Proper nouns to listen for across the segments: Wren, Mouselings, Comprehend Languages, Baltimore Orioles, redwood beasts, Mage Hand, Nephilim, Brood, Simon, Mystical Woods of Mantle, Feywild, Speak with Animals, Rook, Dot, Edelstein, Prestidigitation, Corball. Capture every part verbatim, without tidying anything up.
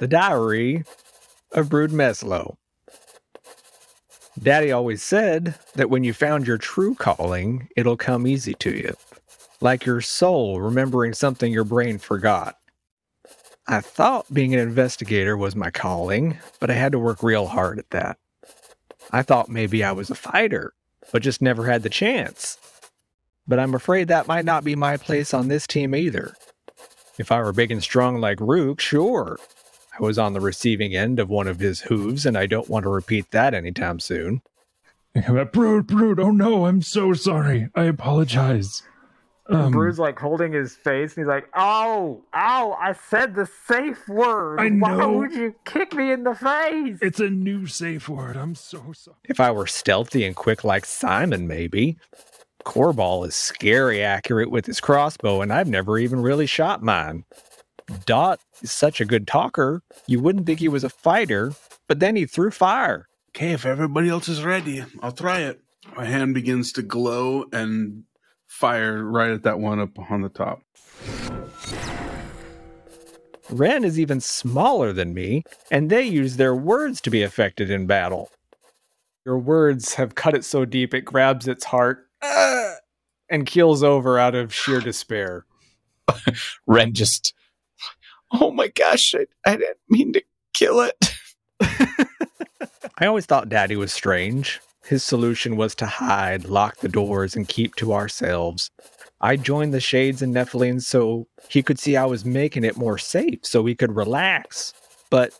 The Diary of Brood Meslow. Daddy always said that when you found your true calling, it'll come easy to you, like your soul remembering something your brain forgot. I thought being an investigator was my calling, but I had to work real hard at that. I thought maybe I was a fighter, but just never had the chance. But I'm afraid that might not be my place on this team either. If I were big and strong like Rook, sure. I was on the receiving end of one of his hooves, and I don't want to repeat that anytime soon. Brood, Brood, oh no, I'm so sorry. I apologize. Um, Brood's like holding his face, and he's like, ow, ow, I said the safe word. I know. Why would you kick me in the face? It's a new safe word. I'm so sorry. If I were stealthy and quick like Simon, maybe. Corball is scary accurate with his crossbow, and I've never even really shot mine. Dot is such a good talker, you wouldn't think he was a fighter, but then he threw fire. Okay, if everybody else is ready, I'll try it. My hand begins to glow and fire right at that one up on the top. Wren is even smaller than me, and they use their words to be effective in battle. Your words have cut it so deep it grabs its heart uh, and keels over out of sheer despair. Wren just... Oh my gosh, I, I didn't mean to kill it. I always thought Daddy was strange. His solution was to hide, lock the doors, and keep to ourselves. I joined the Shades and Nephilim so he could see I was making it more safe, so he could relax. But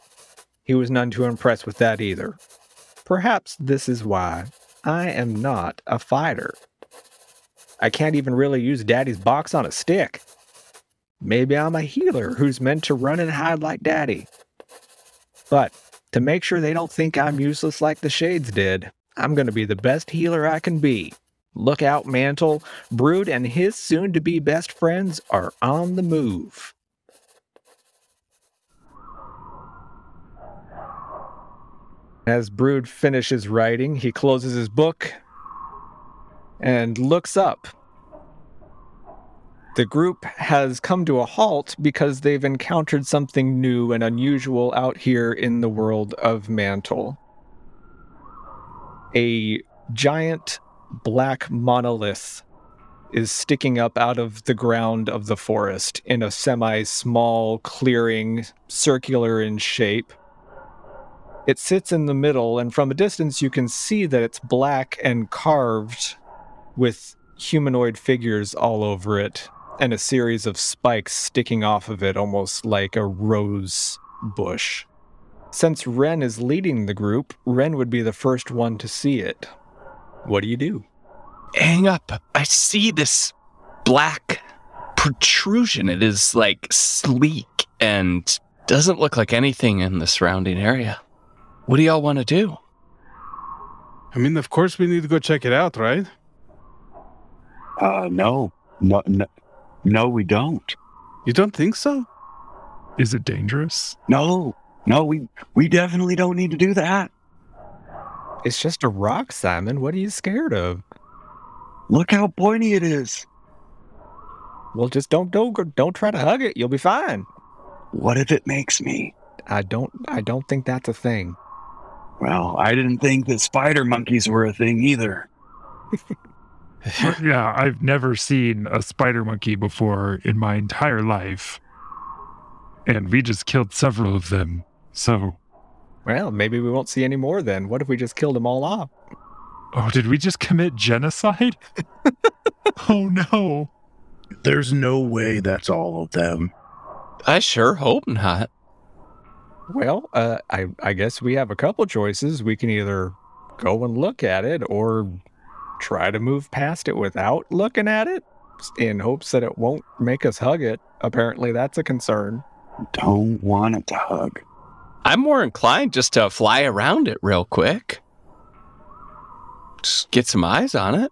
he was none too impressed with that either. Perhaps this is why I am not a fighter. I can't even really use Daddy's box on a stick. Maybe I'm a healer who's meant to run and hide like Daddy. But to make sure they don't think I'm useless like the Shades did, I'm going to be the best healer I can be. Look out, Mantle. Brood and his soon-to-be best friends are on the move. As Brood finishes writing, he closes his book and looks up. The group has come to a halt because they've encountered something new and unusual out here in the world of Mantle. A giant black monolith is sticking up out of the ground of the forest in a semi-small clearing, circular in shape. It sits in the middle, and from a distance you can see that it's black and carved with humanoid figures all over it, and a series of spikes sticking off of it, almost like a rose bush. Since Wren is leading the group, Wren would be the first one to see it. What do you do? Hang up. I see this black protrusion. It is, like, sleek and doesn't look like anything in the surrounding area. What do y'all want to do? I mean, of course we need to go check it out, right? Uh, no. no. No, no, we don't. You don't think so? Is it dangerous? No, no, we we definitely don't need to do that. It's just a rock, Simon. What are you scared of? Look how pointy it is. Well, just don't don't, don't try to hug it. You'll be fine. What if it makes me? I don't, I don't think that's a thing. Well, I didn't think that spider monkeys were a thing either. Yeah, I've never seen a spider monkey before in my entire life. And we just killed several of them, so... Well, maybe we won't see any more then. What if we just killed them all off? Oh, did we just commit genocide? Oh, no. There's no way that's all of them. I sure hope not. Well, uh, I, I guess we have a couple choices. We can either go and look at it, or... try to move past it without looking at it in hopes that it won't make us hug it. Apparently that's a concern. Don't want it to hug. I'm more inclined just to fly around it real quick. Just get some eyes on it.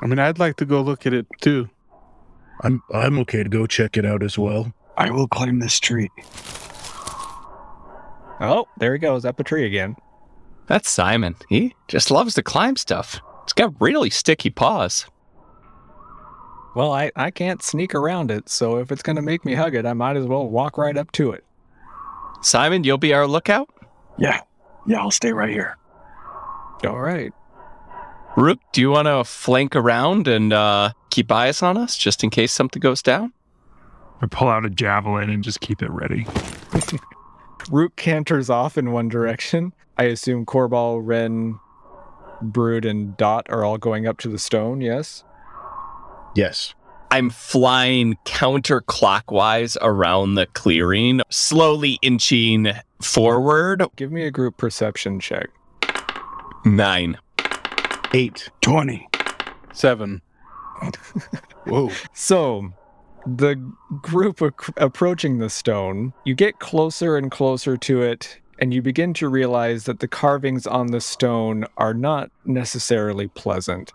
I mean, I'd like to go look at it too. I'm I'm okay to go check it out as well. I will climb this tree. Oh, there he goes, up a tree again. That's Simon. He just loves to climb stuff. It's got really sticky paws. Well, I, I can't sneak around it, so if it's going to make me hug it, I might as well walk right up to it. Simon, you'll be our lookout? Yeah. Yeah, I'll stay right here. All right. Rook, do you want to flank around and uh, keep eyes on us just in case something goes down? I pull out a javelin and just keep it ready. Rook canters off in one direction. I assume Corball, Wren, Brood, and Dot are all going up to the stone, yes? Yes. I'm flying counterclockwise around the clearing, slowly inching forward. Give me a group perception check. Nine. Eight. Twenty. Seven. Whoa. So, the group ac- approaching the stone, you get closer and closer to it, and you begin to realize that the carvings on the stone are not necessarily pleasant.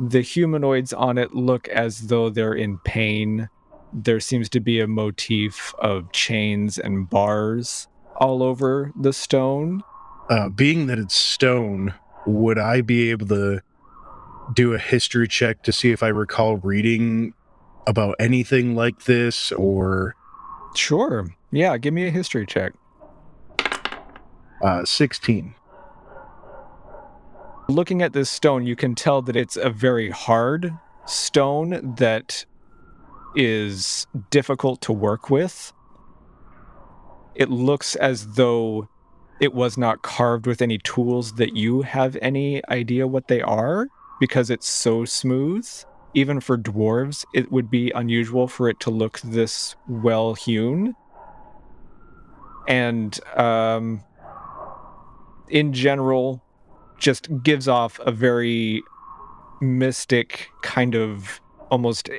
The humanoids on it look as though they're in pain. There seems to be a motif of chains and bars all over the stone. Uh, being that it's stone, would I be able to do a history check to see if I recall reading about anything like this or... Sure. Yeah, give me a history check. Uh, sixteen. Looking at this stone, you can tell that it's a very hard stone that is difficult to work with. It looks as though it was not carved with any tools that you have any idea what they are, because it's so smooth. Even for dwarves, it would be unusual for it to look this well-hewn. And um, in general... just gives off a very mystic kind of almost,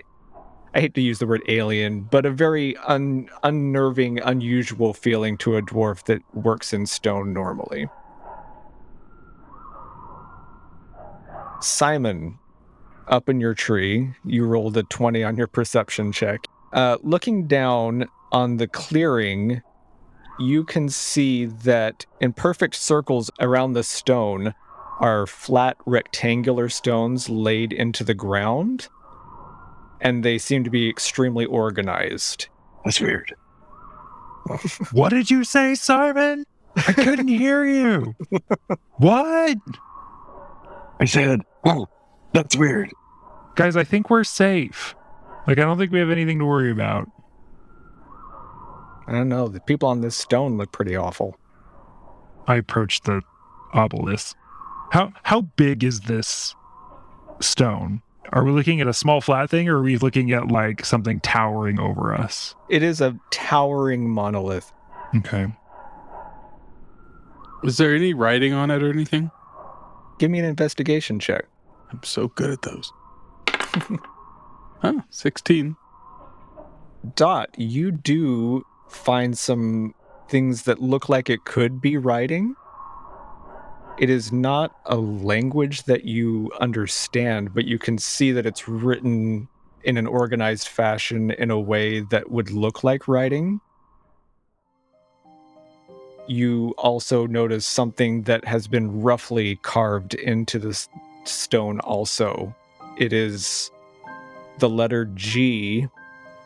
I hate to use the word alien, but a very un, unnerving, unusual feeling to a dwarf that works in stone normally. Simon, up in your tree, you rolled a twenty on your perception check. Uh, looking down on the clearing, you can see that in perfect circles around the stone are flat rectangular stones laid into the ground, and they seem to be extremely organized. That's weird. What did you say, Simon? I couldn't hear you. What? I said, whoa, that's weird. Guys, I think we're safe. Like, I don't think we have anything to worry about. I don't know. The people on this stone look pretty awful. I approached the obelisk. How how big is this stone? Are we looking at a small flat thing, or are we looking at like something towering over us? It is a towering monolith. Okay. Is there any writing on it or anything? Give me an investigation check. I'm so good at those. Huh, sixteen. Dot, you do find some things that look like it could be writing. It is not a language that you understand, but you can see that it's written in an organized fashion in a way that would look like writing. You also notice something that has been roughly carved into this stone also. It is the letter G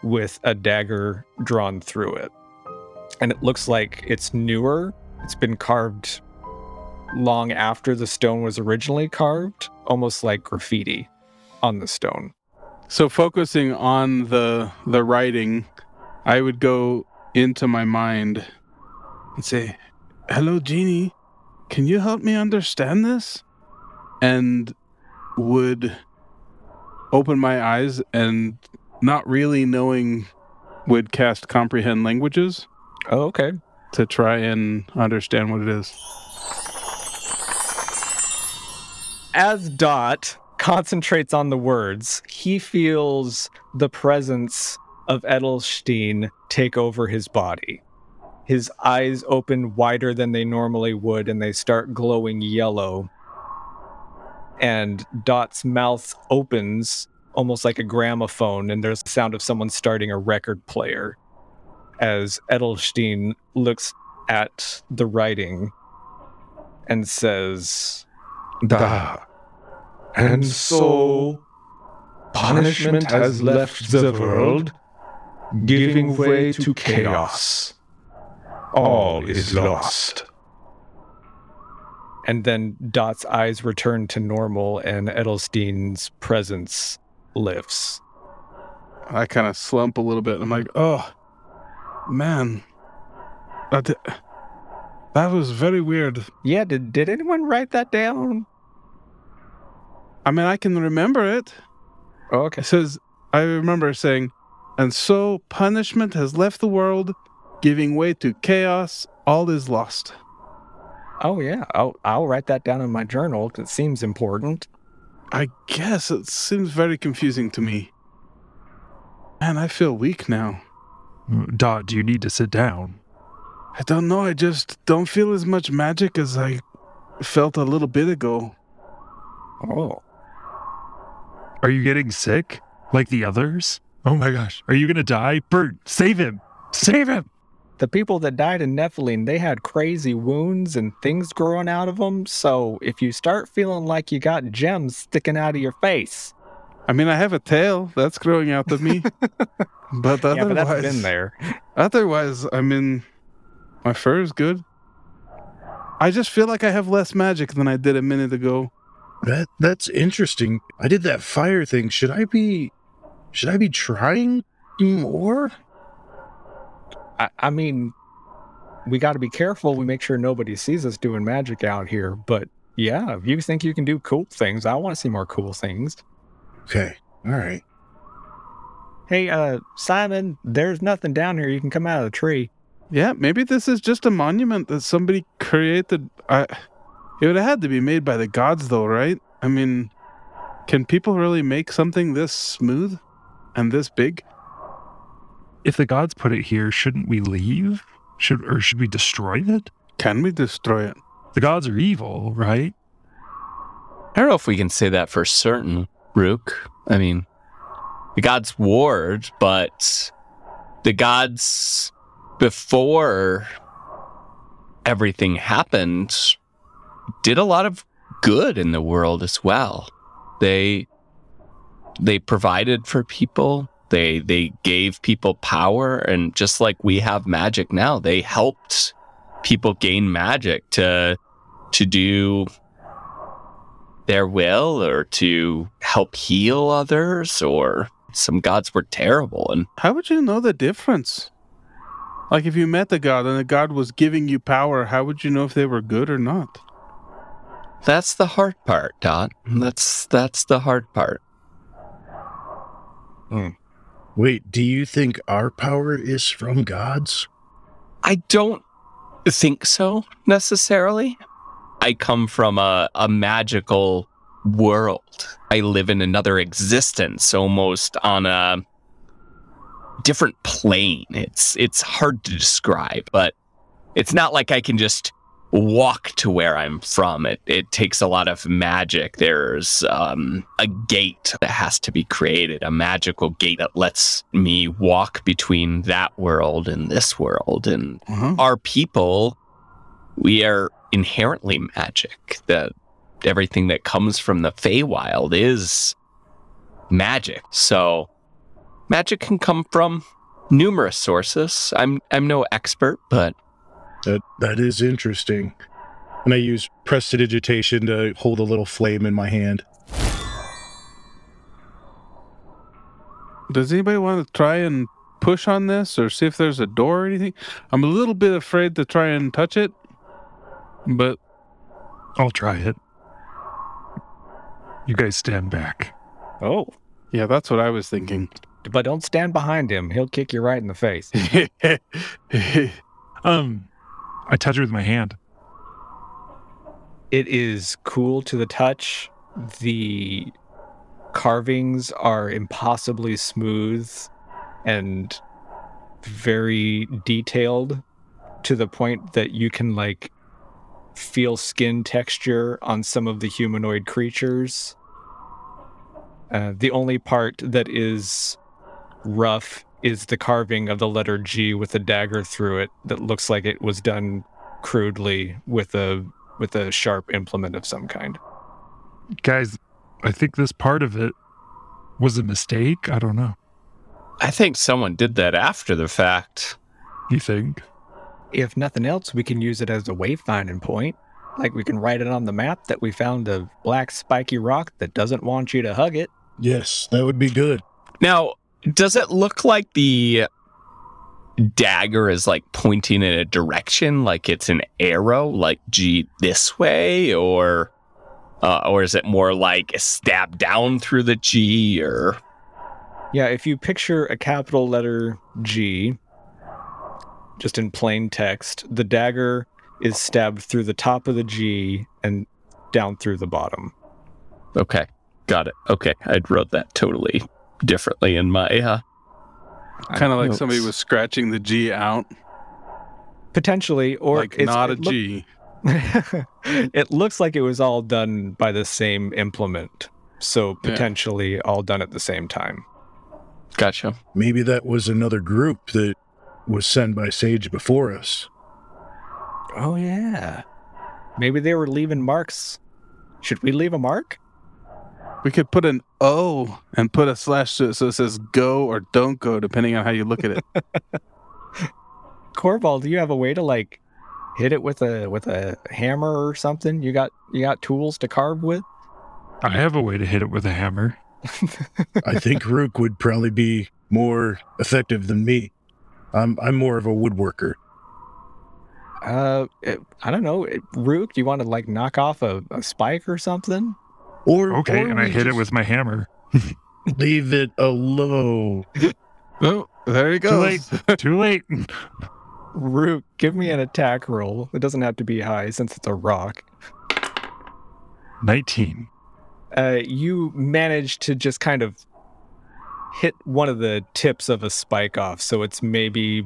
with a dagger drawn through it. And it looks like it's newer. It's been carved long after the stone was originally carved, almost like graffiti on the stone. So focusing on the the writing, I would go into my mind and say, "Hello, Genie, can you help me understand this?" And would open my eyes and, not really knowing, would cast Comprehend Languages. Oh, okay. To try and understand what it is. As Dot concentrates on the words, he feels the presence of Edelstein take over his body. His eyes open wider than they normally would, and they start glowing yellow. And Dot's mouth opens almost like a gramophone, and there's the sound of someone starting a record player as Edelstein looks at the writing and says, "Da, and so punishment has left the world, giving way to chaos. all is lost. And then Dot's eyes return to normal, and Edelstein's presence lifts. I kind of slump a little bit, and I'm like, oh, man, that, that was very weird. Yeah, did, did anyone write that down? I mean, I can remember it. Oh, okay. It says, I remember saying, and so punishment has left the world, giving way to chaos, all is lost. Oh, yeah. I'll, I'll write that down in my journal because it seems important. I guess it seems very confusing to me. Man, I feel weak now. Dot, do you need to sit down? I don't know. I just don't feel as much magic as I felt a little bit ago. Oh. Are you getting sick? Like the others? Oh, my gosh. Are you going to die? Bert, save him. Save him. The people that died in Nephilim, they had crazy wounds and things growing out of them. So if you start feeling like you got gems sticking out of your face. I mean, I have a tail that's growing out of me. but otherwise, yeah, but that's been there. Otherwise, I mean, my fur is good. I just feel like I have less magic than I did a minute ago. That That's interesting. I did that fire thing. Should I be, should I be trying more? I, I mean, we got to be careful. We make sure nobody sees us doing magic out here. But yeah, if you think you can do cool things, I want to see more cool things. Okay. All right. Hey, uh, Simon, there's nothing down here. You can come out of the tree. Yeah, maybe this is just a monument that somebody created. I, it would have had to be made by the gods, though, right? I mean, can people really make something this smooth and this big? If the gods put it here, shouldn't we leave? Should or should we destroy it? Can we destroy it? The gods are evil, right? I don't know if we can say that for certain, Rook. I mean, the gods warred, but the gods before everything happened did a lot of good in the world as well. They they provided for people. They they gave people power, and just like we have magic now, they helped people gain magic to to do their will or to help heal others, or some gods were terrible. And how would you know the difference? Like if you met the god and the god was giving you power, how would you know if they were good or not? That's the hard part, Dot. That's that's the hard part. Hmm. Wait, do you think our power is from gods? I don't think so, necessarily. I come from a, a magical world. I live in another existence, almost on a different plane. It's it's hard to describe, but it's not like I can just walk to where I'm from. It, it takes a lot of magic. There's um, a gate that has to be created, a magical gate that lets me walk between that world and this world. And mm-hmm. our people, we are inherently magic. The, everything that comes from the Feywild is magic. So magic can come from numerous sources. I'm I'm no expert, but That that is interesting. And I use Prestidigitation to hold a little flame in my hand. Does anybody want to try and push on this or see if there's a door or anything? I'm a little bit afraid to try and touch it, but I'll try it. You guys stand back. Oh. Yeah, that's what I was thinking. But don't stand behind him. He'll kick you right in the face. um... I touch it with my hand. It is cool to the touch. The carvings are impossibly smooth and very detailed, to the point that you can like feel skin texture on some of the humanoid creatures. Uh, the only part that is rough is the carving of the letter G with a dagger through it that looks like it was done crudely with a with a sharp implement of some kind. Guys, I think this part of it was a mistake. I don't know. I think someone did that after the fact. You think? If nothing else, we can use it as a wayfinding point. Like, we can write it on the map that we found a black spiky rock that doesn't want you to hug it. Yes, that would be good. Now, does it look like the dagger is, like, pointing in a direction, like it's an arrow, like, gee, this way, or uh, or is it more like a stab down through the G, or... Yeah, if you picture a capital letter G, just in plain text, the dagger is stabbed through the top of the G and down through the bottom. Okay, got it. Okay, I wrote that totally differently in my... Uh, kind of like notes. Somebody was scratching the G out. Potentially, or... Like it's, not a it lo- G. It looks like it was all done by the same implement, so potentially yeah. all done at the same time. Gotcha. Maybe that was another group that was sent by Sage before us. Oh, yeah. Maybe they were leaving marks. Should we leave a mark? We could put an O and put a slash to it so it says go or don't go, depending on how you look at it. Corball, do you have a way to, like, hit it with a with a hammer or something? You got you got tools to carve with? I have a way to hit it with a hammer. I think Rook would probably be more effective than me. I'm I'm more of a woodworker. Uh, it, I don't know. It, Rook, do you want to, like, knock off a, a spike or something? Or Okay, or and I hit it with my hammer. Leave it alone. Oh, there he goes. Too late. Too late. Rook, give me an attack roll. It doesn't have to be high since it's a rock. nineteen. Uh, you managed to just kind of hit one of the tips of a spike off, so it's maybe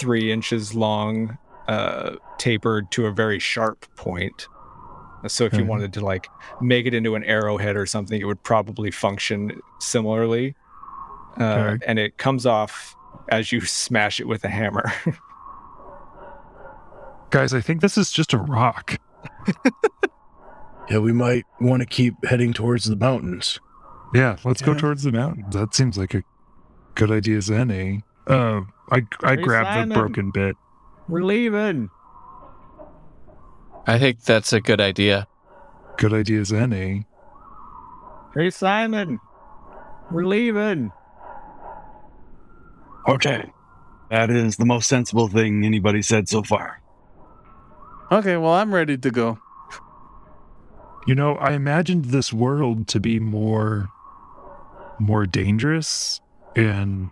three inches long, uh, tapered to a very sharp point. So if mm-hmm. you wanted to, like, make it into an arrowhead or something, it would probably function similarly. Uh, okay. And it comes off as you smash it with a hammer. Guys, I think this is just a rock. Yeah, we might want to keep heading towards the mountains. Yeah, let's yeah. go towards the mountains. That seems like a good idea as any. Uh, I I grabbed the broken bit. We're leaving. I think that's a good idea. Good idea as any. Hey, Simon. We're leaving. Okay. That is the most sensible thing anybody said so far. Okay, well, I'm ready to go. You know, I imagined this world to be more, more dangerous and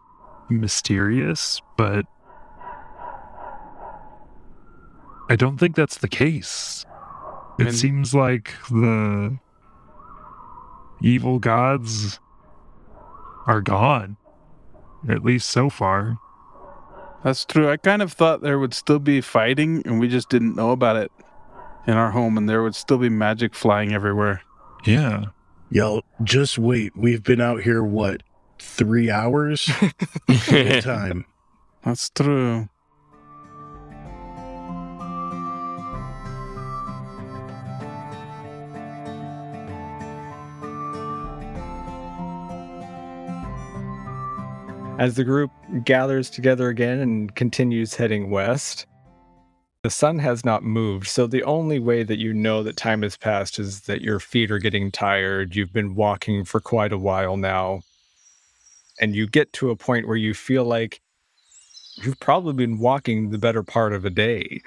mysterious, but I don't think that's the case. It and seems like the evil gods are gone, at least so far. That's true. I kind of thought there would still be fighting, and we just didn't know about it. In our home, and there would still be magic flying everywhere. Yeah. Y'all, just wait. We've been out here, what, three hours? Good time. That's true. As the group gathers together again and continues heading west, the sun has not moved, so the only way that you know that time has passed is that your feet are getting tired. You've been walking for quite a while now, and you get to a point where you feel like you've probably been walking the better part of a day.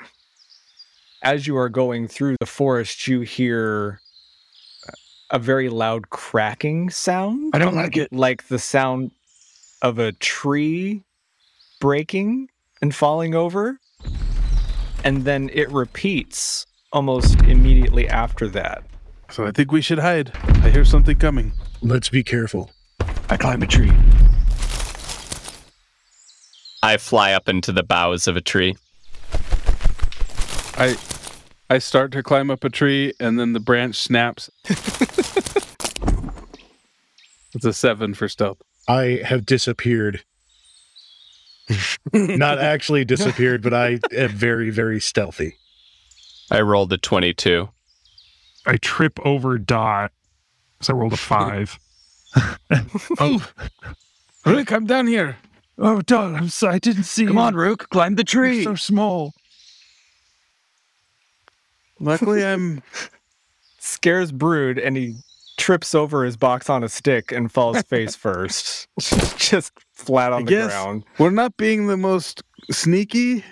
As you are going through the forest, you hear a very loud cracking sound. I don't like it. Like the sound of a tree breaking and falling over. And then it repeats almost immediately after that. So I think we should hide. I hear something coming. Let's be careful. I climb a tree. I fly up into the boughs of a tree. I I start to climb up a tree, and then the branch snaps. It's a seven for stealth. I have disappeared. Not actually disappeared, but I am very, very stealthy. I rolled a twenty-two. I trip over Dot, so I rolled a five. Oh, Rook, I'm down here. Oh, Dot, I'm sorry, I didn't see Come you. Come on, Rook, climb the tree. You're so small. Luckily, I'm... Scares Brood, and he trips over his box on a stick and falls face first. Just flat on I the guess ground. We're not being the most sneaky.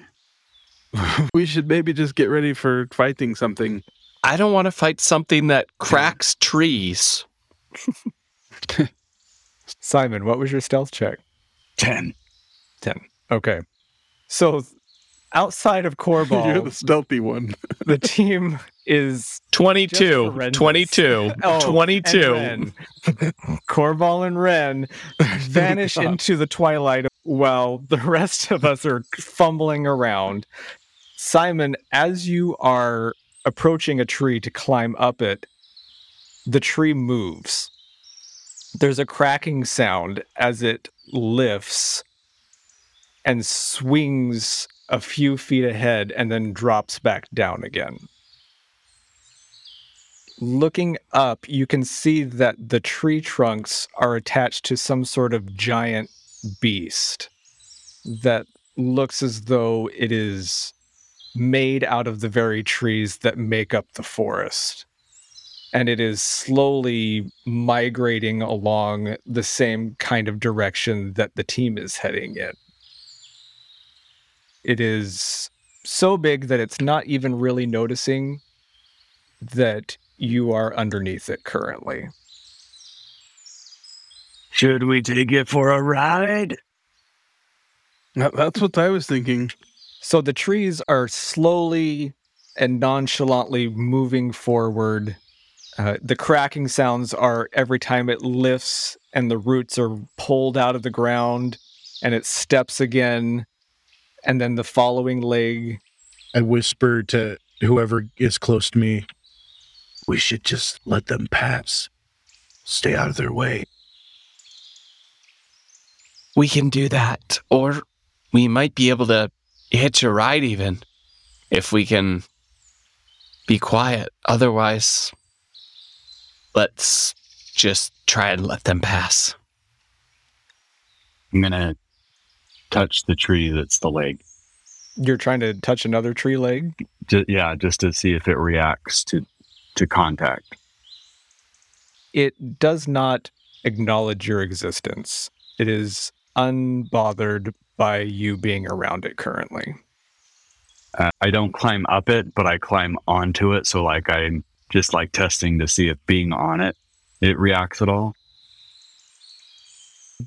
We should maybe just get ready for fighting something. I don't want to fight something that cracks trees. Simon, what was your stealth check? Ten. Ten. Okay. So, outside of Corball... You're the stealthy one. The team is... twenty-two. twenty-two. Oh, twenty-two. Corball and Wren vanish into the twilight while the rest of us are fumbling around. Simon, as you are approaching a tree to climb up it, the tree moves. There's a cracking sound as it lifts and swings a few feet ahead and then drops back down again. Looking up, you can see that the tree trunks are attached to some sort of giant beast that looks as though it is made out of the very trees that make up the forest. And it is slowly migrating along the same kind of direction that the team is heading in. It is so big that it's not even really noticing that you are underneath it currently. Should we take it for a ride? That's what I was thinking. So the trees are slowly and nonchalantly moving forward. Uh, the cracking sounds are every time it lifts and the roots are pulled out of the ground and it steps again. And then the following leg. I whisper to whoever is close to me, we should just let them pass. Stay out of their way. We can do that. Or we might be able to hitch a ride even. If we can be quiet. Otherwise, let's just try and let them pass. I'm going to touch the tree that's the leg. You're trying to touch another tree leg? Just, yeah, just to see if it reacts to, to contact. It does not acknowledge your existence. It is unbothered by you being around it currently. Uh, I don't climb up it, but I climb onto it. So like I'm just like testing to see if being on it, it reacts at all.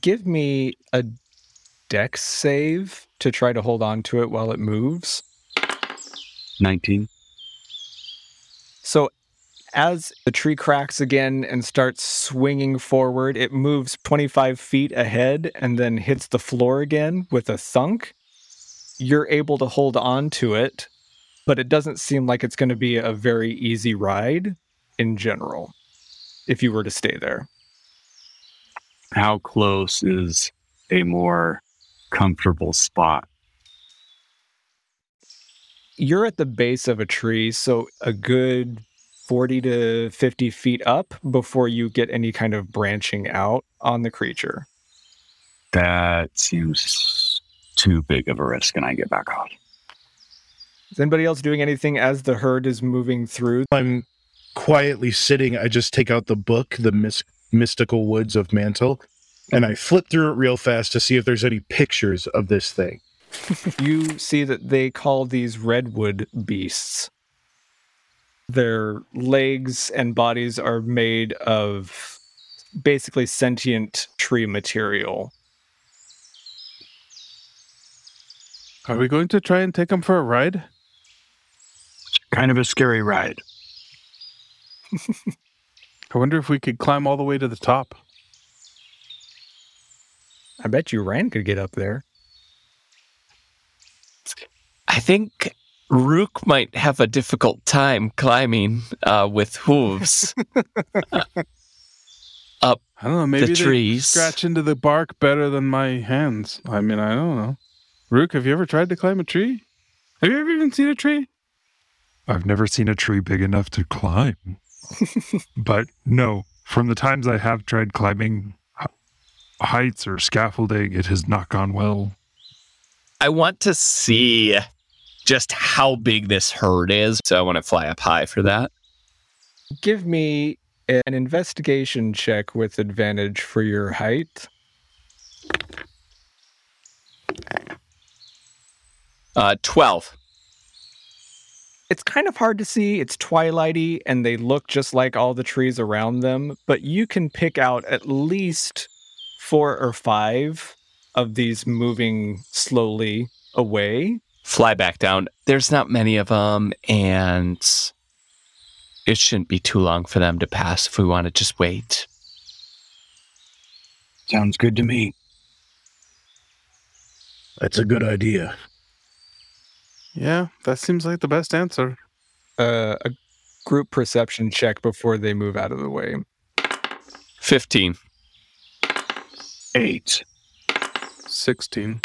Give me a Dex save to try to hold on to it while it moves. nineteen. So as the tree cracks again and starts swinging forward, it moves twenty-five feet ahead and then hits the floor again with a thunk. You're able to hold on to it, but it doesn't seem like it's going to be a very easy ride in general if you were to stay there. How close is a more comfortable spot? You're at the base of a tree, so a good forty to fifty feet up before you get any kind of branching out on the creature. That seems too big of a risk, and I get back off. Is anybody else doing anything as the herd is moving through? I'm quietly sitting. I just take out the book, The Myst- Mystical Woods of Mantle, and I flip through it real fast to see if there's any pictures of this thing. You see that they call these redwood beasts. Their legs and bodies are made of basically sentient tree material. Are we going to try and take them for a ride? It's kind of a scary ride. I wonder if we could climb all the way to the top. I bet you Ryan could get up there. I think Rook might have a difficult time climbing uh, with hooves uh, up I don't know, maybe the trees. Scratch into the bark better than my hands. I mean, I don't know. Rook, have you ever tried to climb a tree? Have you ever even seen a tree? I've never seen a tree big enough to climb. But no, from the times I have tried climbing heights or scaffolding, it has not gone well. I want to see just how big this herd is. So I want to fly up high for that. Give me an investigation check with advantage for your height. Uh, twelve. It's kind of hard to see. It's twilighty, and they look just like all the trees around them. But you can pick out at least four or five of these moving slowly away. Fly back down. There's not many of them, and it shouldn't be too long for them to pass if we want to just wait. Sounds good to me. That's a good idea. Yeah, that seems like the best answer. Uh, a group perception check before they move out of the way. fifteen. eight. sixteen.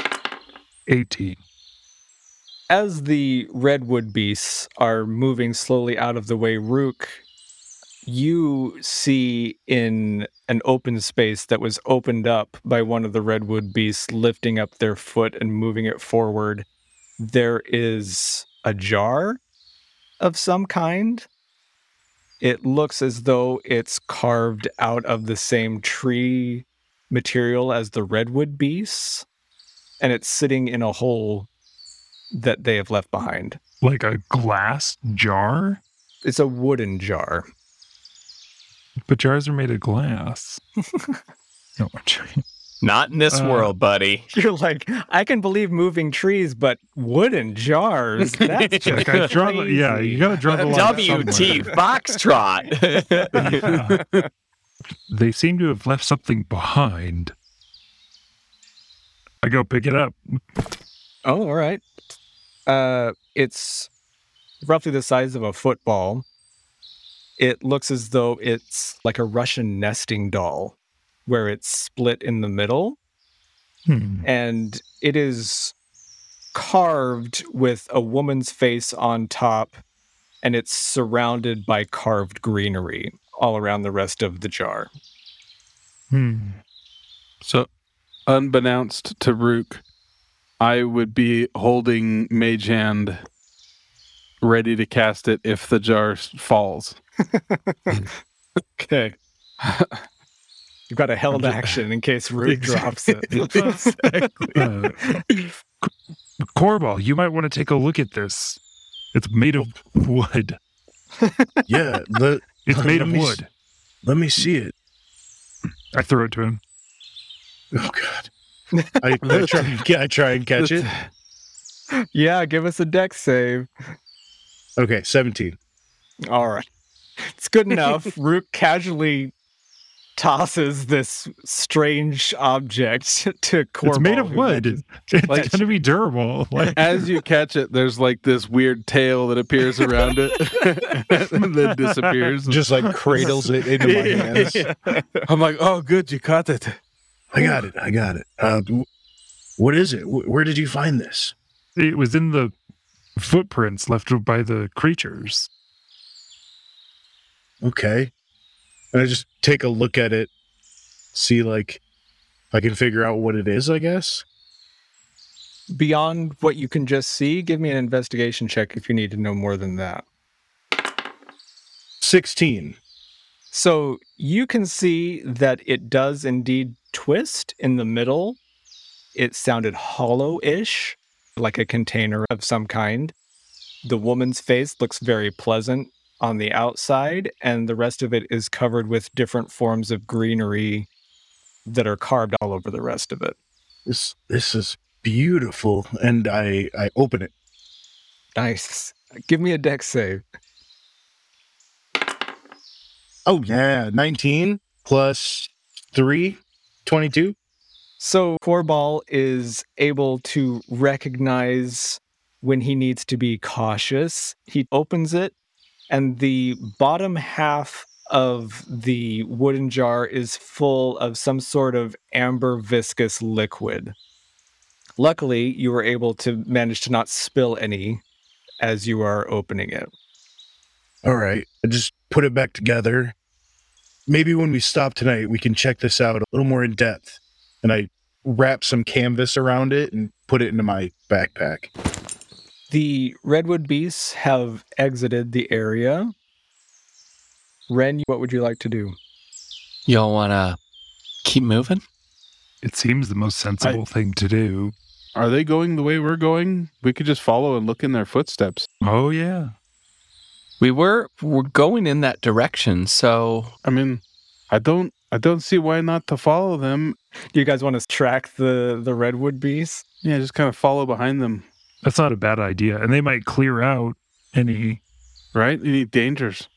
eighteen. As the redwood beasts are moving slowly out of the way, Rook, you see in an open space that was opened up by one of the redwood beasts lifting up their foot and moving it forward, there is a jar of some kind. It looks as though it's carved out of the same tree material as the redwood beasts, and it's sitting in a hole that they have left behind. Like a glass jar? It's a wooden jar. But jars are made of glass. No, I'm joking. Not in this uh, world, buddy. You're like, I can believe moving trees, but wooden jars? That's just like draw the, yeah, you gotta draw the line W T Foxtrot. Yeah. They seem to have left something behind. I go pick it up. Oh, all right. Uh, it's roughly the size of a football. It looks as though it's like a Russian nesting doll where it's split in the middle. Hmm. And it is carved with a woman's face on top, and it's surrounded by carved greenery all around the rest of the jar. Hmm. So, unbeknownst to Rook, I would be holding Mage Hand ready to cast it if the jar falls. Okay. You've got a held just, action in case Root drops it. Exactly. uh, Corball, you might want to take a look at this. It's made of wood. Yeah. The, it's made of wood. S- let me see it. I throw it to him. Oh, God. I, I, try, I try and catch it. Yeah, give us a dex save. Okay, seventeen. All right. It's good enough. Rook casually tosses this strange object to Corball. It's made of wood. Is, it's like, going to be durable. Like, as you catch it, there's like this weird tail that appears around it and then disappears. Just like cradles it into my hands. Yeah. I'm like, oh, good, you caught it. I got it. I got it. Uh, what is it? Where did you find this? It was in the footprints left by the creatures. Okay. And I just take a look at it, see, like, I can figure out what it is, I guess. Beyond what you can just see, give me an investigation check if you need to know more than that. sixteen. So you can see that it does indeed twist in the middle. It sounded hollow-ish, like a container of some kind. The woman's face looks very pleasant on the outside, and the rest of it is covered with different forms of greenery that are carved all over the rest of it. This this is beautiful, and I, I open it. Nice. Give me a dex save. Oh, yeah. nineteen plus three, twenty-two. So Corball is able to recognize when he needs to be cautious. He opens it, and the bottom half of the wooden jar is full of some sort of amber viscous liquid. Luckily, you were able to manage to not spill any as you are opening it. All right. I just put it back together. Maybe when we stop tonight, we can check this out a little more in depth. And I wrap some canvas around it and put it into my backpack. The redwood beasts have exited the area. Wren, what would you like to do? Y'all want to keep moving? It seems the most sensible I, thing to do. Are they going the way we're going? We could just follow and look in their footsteps. Oh, yeah. We were we're going in that direction, so... I mean, I don't I don't see why not to follow them. You guys want to track the, the redwood beasts? Yeah, just kind of follow behind them. That's not a bad idea. And they might clear out any... Right? Any dangers.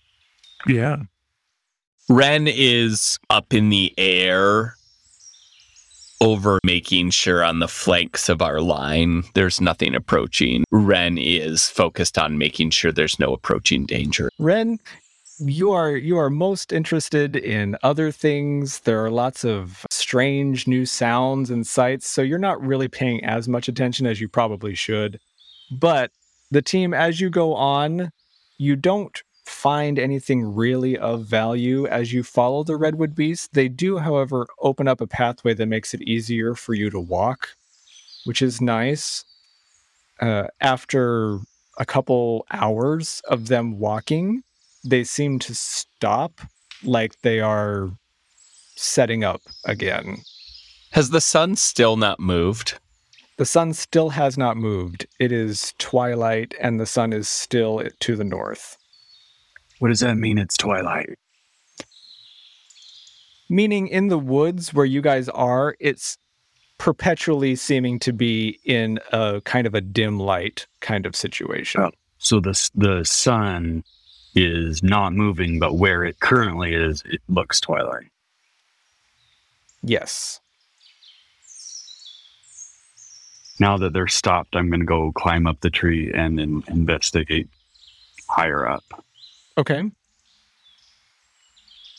Yeah. Wren is up in the air over making sure on the flanks of our line there's nothing approaching. Wren is focused on making sure there's no approaching danger. Wren, you are you are most interested in other things. There are lots of strange new sounds and sights, so you're not really paying as much attention as you probably should. But the team, as you go on, you don't find anything really of value as you follow the redwood beasts. They do, however, open up a pathway that makes it easier for you to walk, which is nice. Uh, after a couple hours of them walking, they seem to stop, like they are setting up again. Has the sun still not moved? The sun still has not moved. It is twilight, and the sun is still to the north. What does that mean, it's twilight? Meaning in the woods where you guys are, it's perpetually seeming to be in a kind of a dim light kind of situation. Oh, so the, the sun is not moving, but where it currently is, it looks twilight. Yes. Now that they're stopped, I'm going to go climb up the tree and, and investigate higher up. Okay.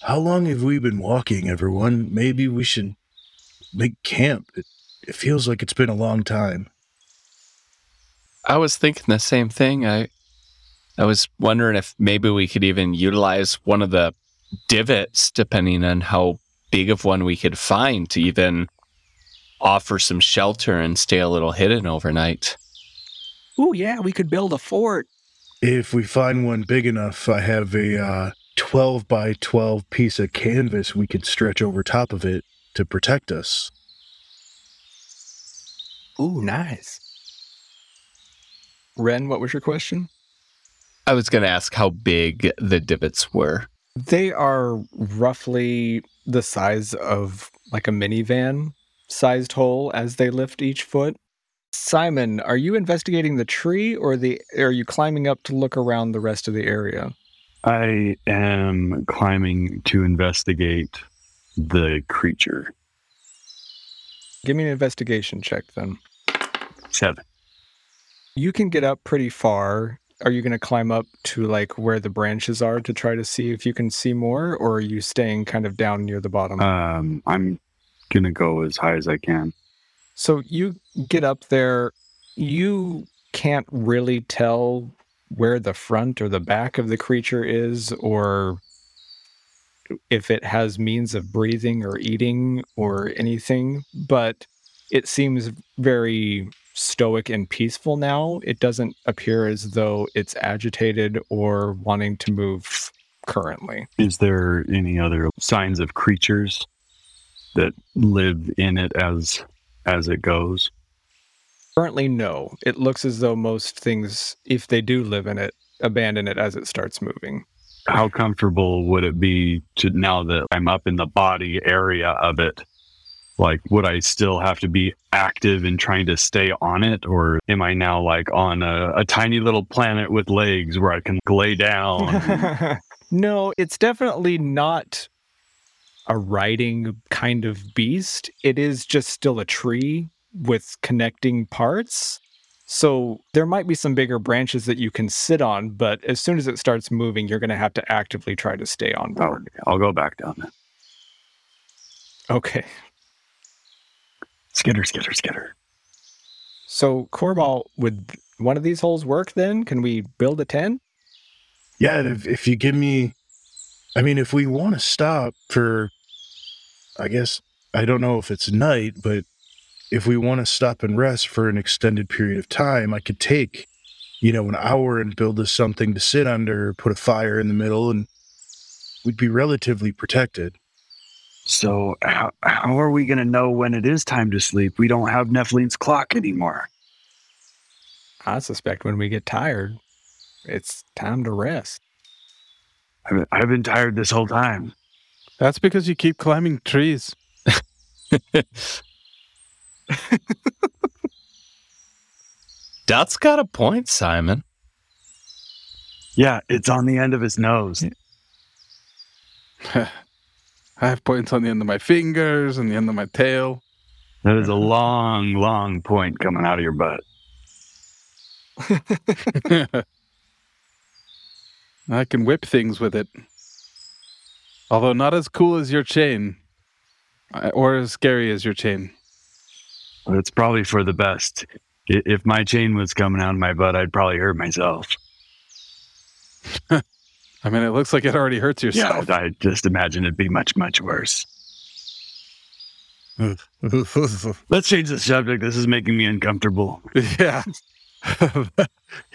How long have we been walking, everyone? Maybe we should make camp. It, it feels like it's been a long time. I was thinking the same thing. I I was wondering if maybe we could even utilize one of the divots, depending on how big of one we could find, to even offer some shelter and stay a little hidden overnight. Ooh, yeah, we could build a fort. If we find one big enough, I have a uh, twelve by twelve piece of canvas we could stretch over top of it to protect us. Ooh, nice. Wren, what was your question? I was going to ask how big the divots were. They are roughly the size of like a minivan sized hole as they lift each foot. Simon, are you investigating the tree, or the are you climbing up to look around the rest of the area? I am climbing to investigate the creature. Give me an investigation check, then. Seven. You can get up pretty far. Are you going to climb up to, like, where the branches are to try to see if you can see more, or are you staying kind of down near the bottom? Um, I'm going to go as high as I can. So you get up there, you can't really tell where the front or the back of the creature is, or if it has means of breathing or eating or anything, but it seems very stoic and peaceful now. It doesn't appear as though it's agitated or wanting to move currently. Is there any other signs of creatures that live in it as... as it goes? Currently, no. It looks as though most things, if they do live in it, abandon it as it starts moving. How comfortable would it be to, now that I'm up in the body area of it? Like, would I still have to be active in trying to stay on it? Or am I now like on a, a tiny little planet with legs where I can lay down? No, it's definitely not a riding kind of beast. It is just still a tree with connecting parts. So there might be some bigger branches that you can sit on, but as soon as it starts moving, you're going to have to actively try to stay on board. Oh, I'll go back down then. Okay. Skitter, skitter, skitter. So, Corball, would one of these holes work then? Can we build a tent? Yeah, if, if you give me... I mean, if we want to stop for... I guess, I don't know if it's night, but if we want to stop and rest for an extended period of time, I could take you know, an hour and build us something to sit under, put a fire in the middle, and we'd be relatively protected. So how, how are we going to know when it is time to sleep? We don't have Nephilim's clock anymore. I suspect when we get tired, it's time to rest. I've been tired this whole time. That's because you keep climbing trees. Dot's got a point, Simon. Yeah, it's on the end of his nose. I have points on the end of my fingers and the end of my tail. That is a long, long point coming out of your butt. I can whip things with it. Although not as cool as your chain. Or as scary as your chain. It's probably for the best. If my chain was coming out of my butt, I'd probably hurt myself. I mean, it looks like it already hurts yourself. Yeah, I just imagine it'd be much, much worse. Let's change the subject. This is making me uncomfortable. Yeah.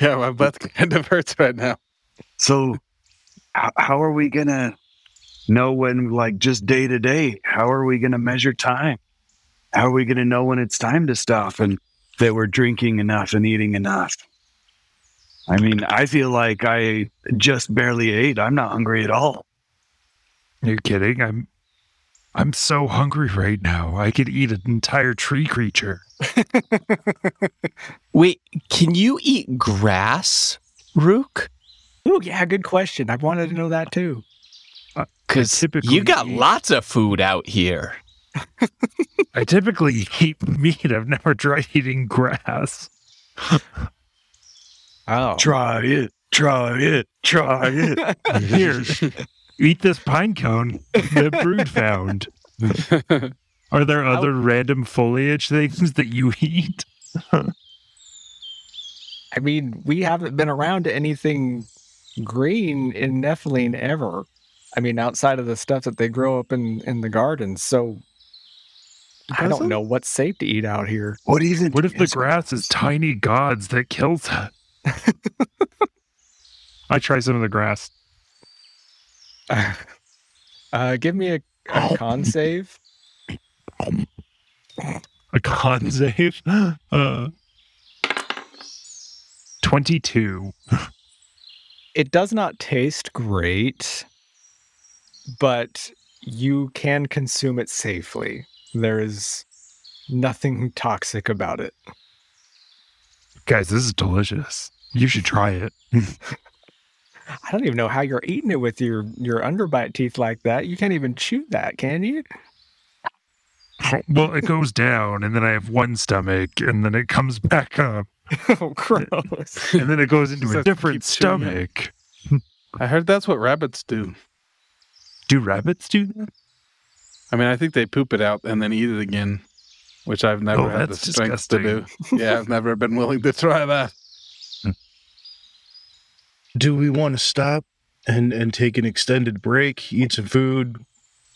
Yeah, my butt kind of hurts right now. So how are we going to know when, like, just day to day, how are we going to measure time? How are we going to know when it's time to stop and that we're drinking enough and eating enough? I mean, I feel like I just barely ate. I'm not hungry at all. You're kidding. I'm I'm so hungry right now. I could eat an entire tree creature. Wait, can you eat grass, Rook? Oh, yeah, good question. I wanted to know that, too. Because uh, you got eat... lots of food out here. I typically eat meat. I've never tried eating grass. Oh. Try it. Try it. Try it. Here. Eat this pine cone the Brood found. Are there other I'll... random foliage things that you eat? I mean, we haven't been around to anything green in Nephilim ever. I mean, outside of the stuff that they grow up in, in the gardens. So I don't know what's safe to eat out here. What is it? What if the grass is tiny gods that kills us? I try some of the grass. Uh, uh, give me a, a con save. A con save? Uh, twenty-two. It does not taste great, but you can consume it safely. There is nothing toxic about it. Guys, this is delicious. You should try it. I don't even know how you're eating it with your, your underbite teeth like that. You can't even chew that, can you? Well, it goes down, and then I have one stomach, and then it comes back up. Oh, gross. And then it goes into a different stomach. I heard that's what rabbits do. Do rabbits do that? I mean, I think they poop it out and then eat it again, which I've never oh, had the strength disgusting. to do. Yeah, I've never been willing to try that. Do we want to stop and, and take an extended break, eat some food,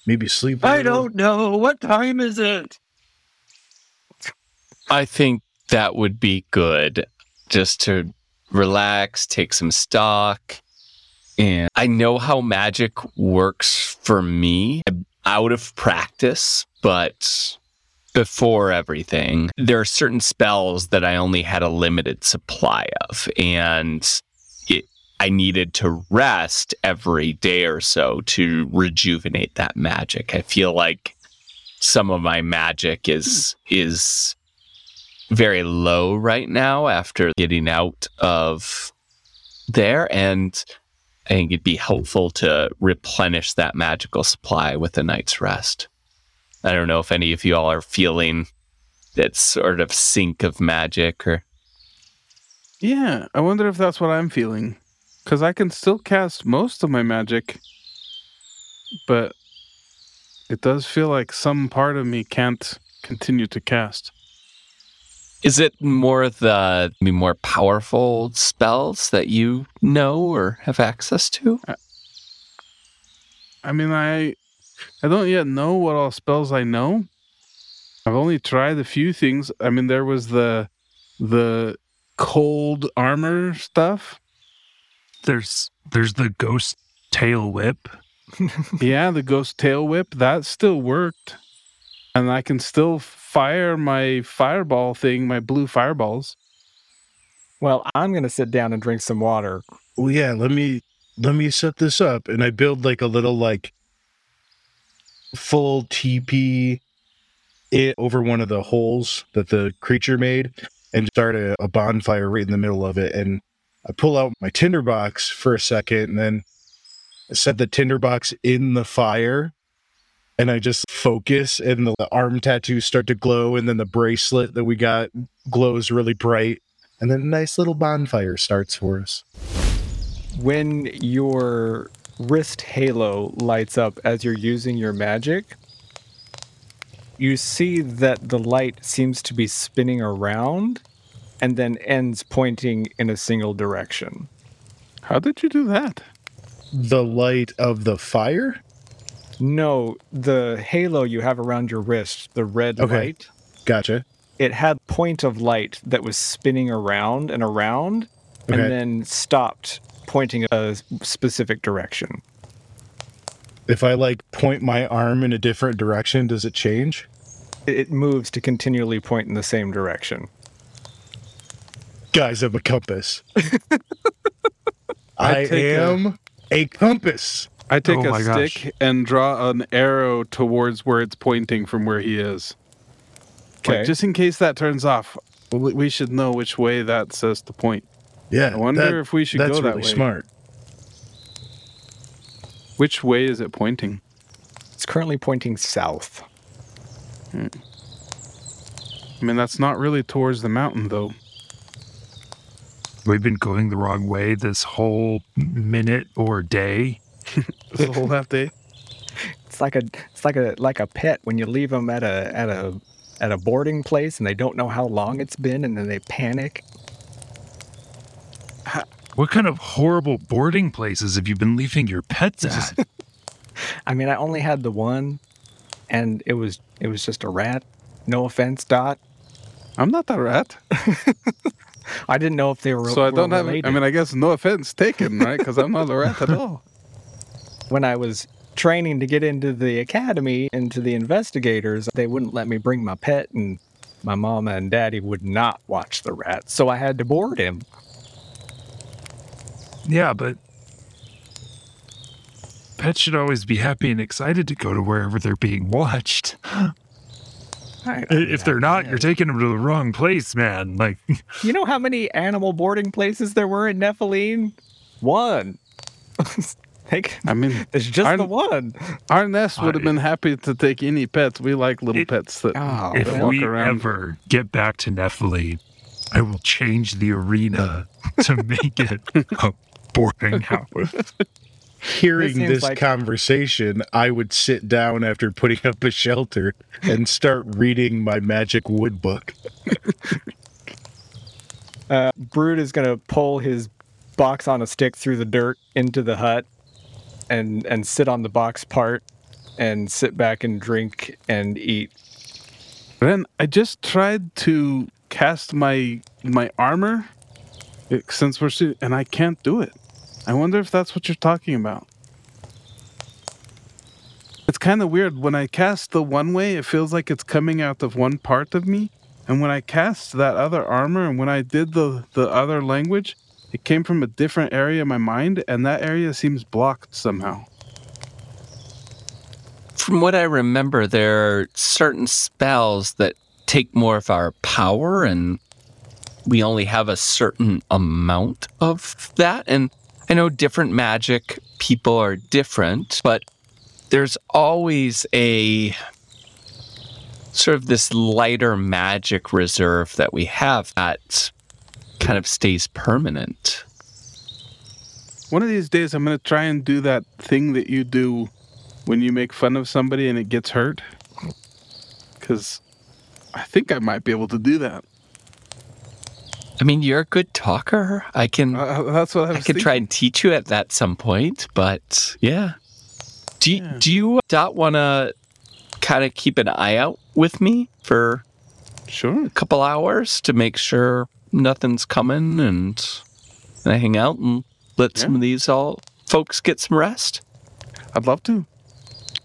maybe sleep? I don't know. What time is it? I think that would be good, just to relax, take some stock. And I know how magic works for me. I'm out of practice, but before everything, there are certain spells that I only had a limited supply of, and it, I needed to rest every day or so to rejuvenate that magic. I feel like some of my magic is is very low right now after getting out of there, and I think it'd be helpful to replenish that magical supply with a night's rest. I don't know if any of you all are feeling that sort of sink of magic or... Yeah, I wonder if that's what I'm feeling. Because I can still cast most of my magic, but it does feel like some part of me can't continue to cast. Is it more the I mean, more powerful spells that you know or have access to? I mean, I I don't yet know what all spells I know. I've only tried a few things. I mean, there was the the cold armor stuff? There's there's the ghost tail whip. Yeah, the ghost tail whip. That still worked. And I can still fire my fireball thing, my blue fireballs. Well, I'm going to sit down and drink some water. Well, yeah, let me let me set this up. And I build like a little like full teepee it over one of the holes that the creature made and start a, a bonfire right in the middle of it. And I pull out my tinderbox for a second and then I set the tinderbox in the fire. And I just focus, and the arm tattoos start to glow, and then the bracelet that we got glows really bright. And then a nice little bonfire starts for us. When your wrist halo lights up as you're using your magic, you see that the light seems to be spinning around and then ends pointing in a single direction. How did you do that? The light of the fire? No, the halo you have around your wrist, the red okay. light. Gotcha. It had point of light that was spinning around and around okay. and then stopped pointing a specific direction. If I, like, point my arm in a different direction, does it change? It moves to continually point in the same direction. Guys, I'm a compass. I, I am a, a compass. I take oh a stick gosh. and draw an arrow towards where it's pointing from where he is. Okay. Like, just in case that turns off, we should know which way that says to point. Yeah. I wonder that, if we should go really that way. That's really smart. Which way is it pointing? It's currently pointing south. Hmm. I mean, that's not really towards the mountain, though. We've been going the wrong way this whole minute or day. The whole half day. It's like a, it's like a, like a pet when you leave them at a, at a, at a boarding place and they don't know how long it's been and then they panic. What kind of horrible boarding places have you been leaving your pets at? I mean, I only had the one, and it was, it was just a rat. No offense, Dot. I'm not a rat. I didn't know if they were. So were I don't related. have. I mean, I guess no offense taken, right? Because I'm not a rat at all. When I was training to get into the academy, into the investigators, they wouldn't let me bring my pet, and my mama and daddy would not watch the rat, so I had to board him. Yeah, but pets should always be happy and excited to go to wherever they're being watched. I, I, if they're not, you're taking them to the wrong place, man. Like, you know how many animal boarding places there were in Nephilim? One. Like, I mean, it's just our, the one. Our nest would have been happy to take any pets. We like little it, pets that, oh, that if walk we around. Ever get back to Nephilim, I will change the arena to make it a boarding house. Hearing this, this like... conversation, I would sit down after putting up a shelter and start reading my magic wood book. uh, Brood is going to pull his box on a stick through the dirt into the hut. And, and sit on the box part and sit back and drink and eat. Then I just tried to cast my my armor since we're shooting, and I can't do it. I wonder if that's what you're talking about. It's kind of weird. When I cast the one way, it feels like it's coming out of one part of me. And when I cast that other armor and when I did the, the other language, it came from a different area of my mind, and that area seems blocked somehow. From what I remember, there are certain spells that take more of our power, and we only have a certain amount of that. And I know different magic people are different, but there's always a sort of this lighter magic reserve that we have that kind of stays permanent. One of these days, I'm going to try and do that thing that you do when you make fun of somebody and it gets hurt. Because I think I might be able to do that. I mean, you're a good talker. I can uh, that's what I, was I can thinking. try and teach you at that some point, but yeah. Do, yeah. do you not want to kind of keep an eye out with me for sure a couple hours to make sure nothing's coming, and I hang out and let yeah. some of these all folks get some rest. I'd love to.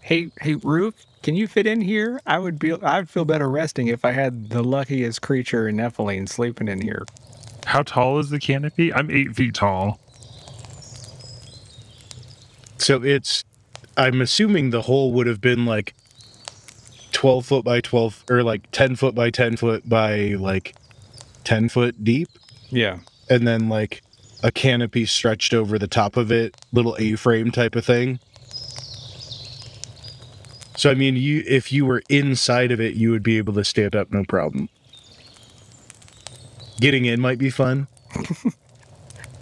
Hey, hey, Rook, can you fit in here? I would be. I'd feel better resting if I had the luckiest creature in Nephilim sleeping in here. How tall is the canopy? I'm eight feet tall. So it's, I'm assuming the hole would have been like twelve foot by twelve, or like ten foot by ten foot by like ten foot deep. Yeah. And then like a canopy stretched over the top of it, little A-frame type of thing. So, I mean, you if you were inside of it, you would be able to stand up, no problem. Getting in might be fun.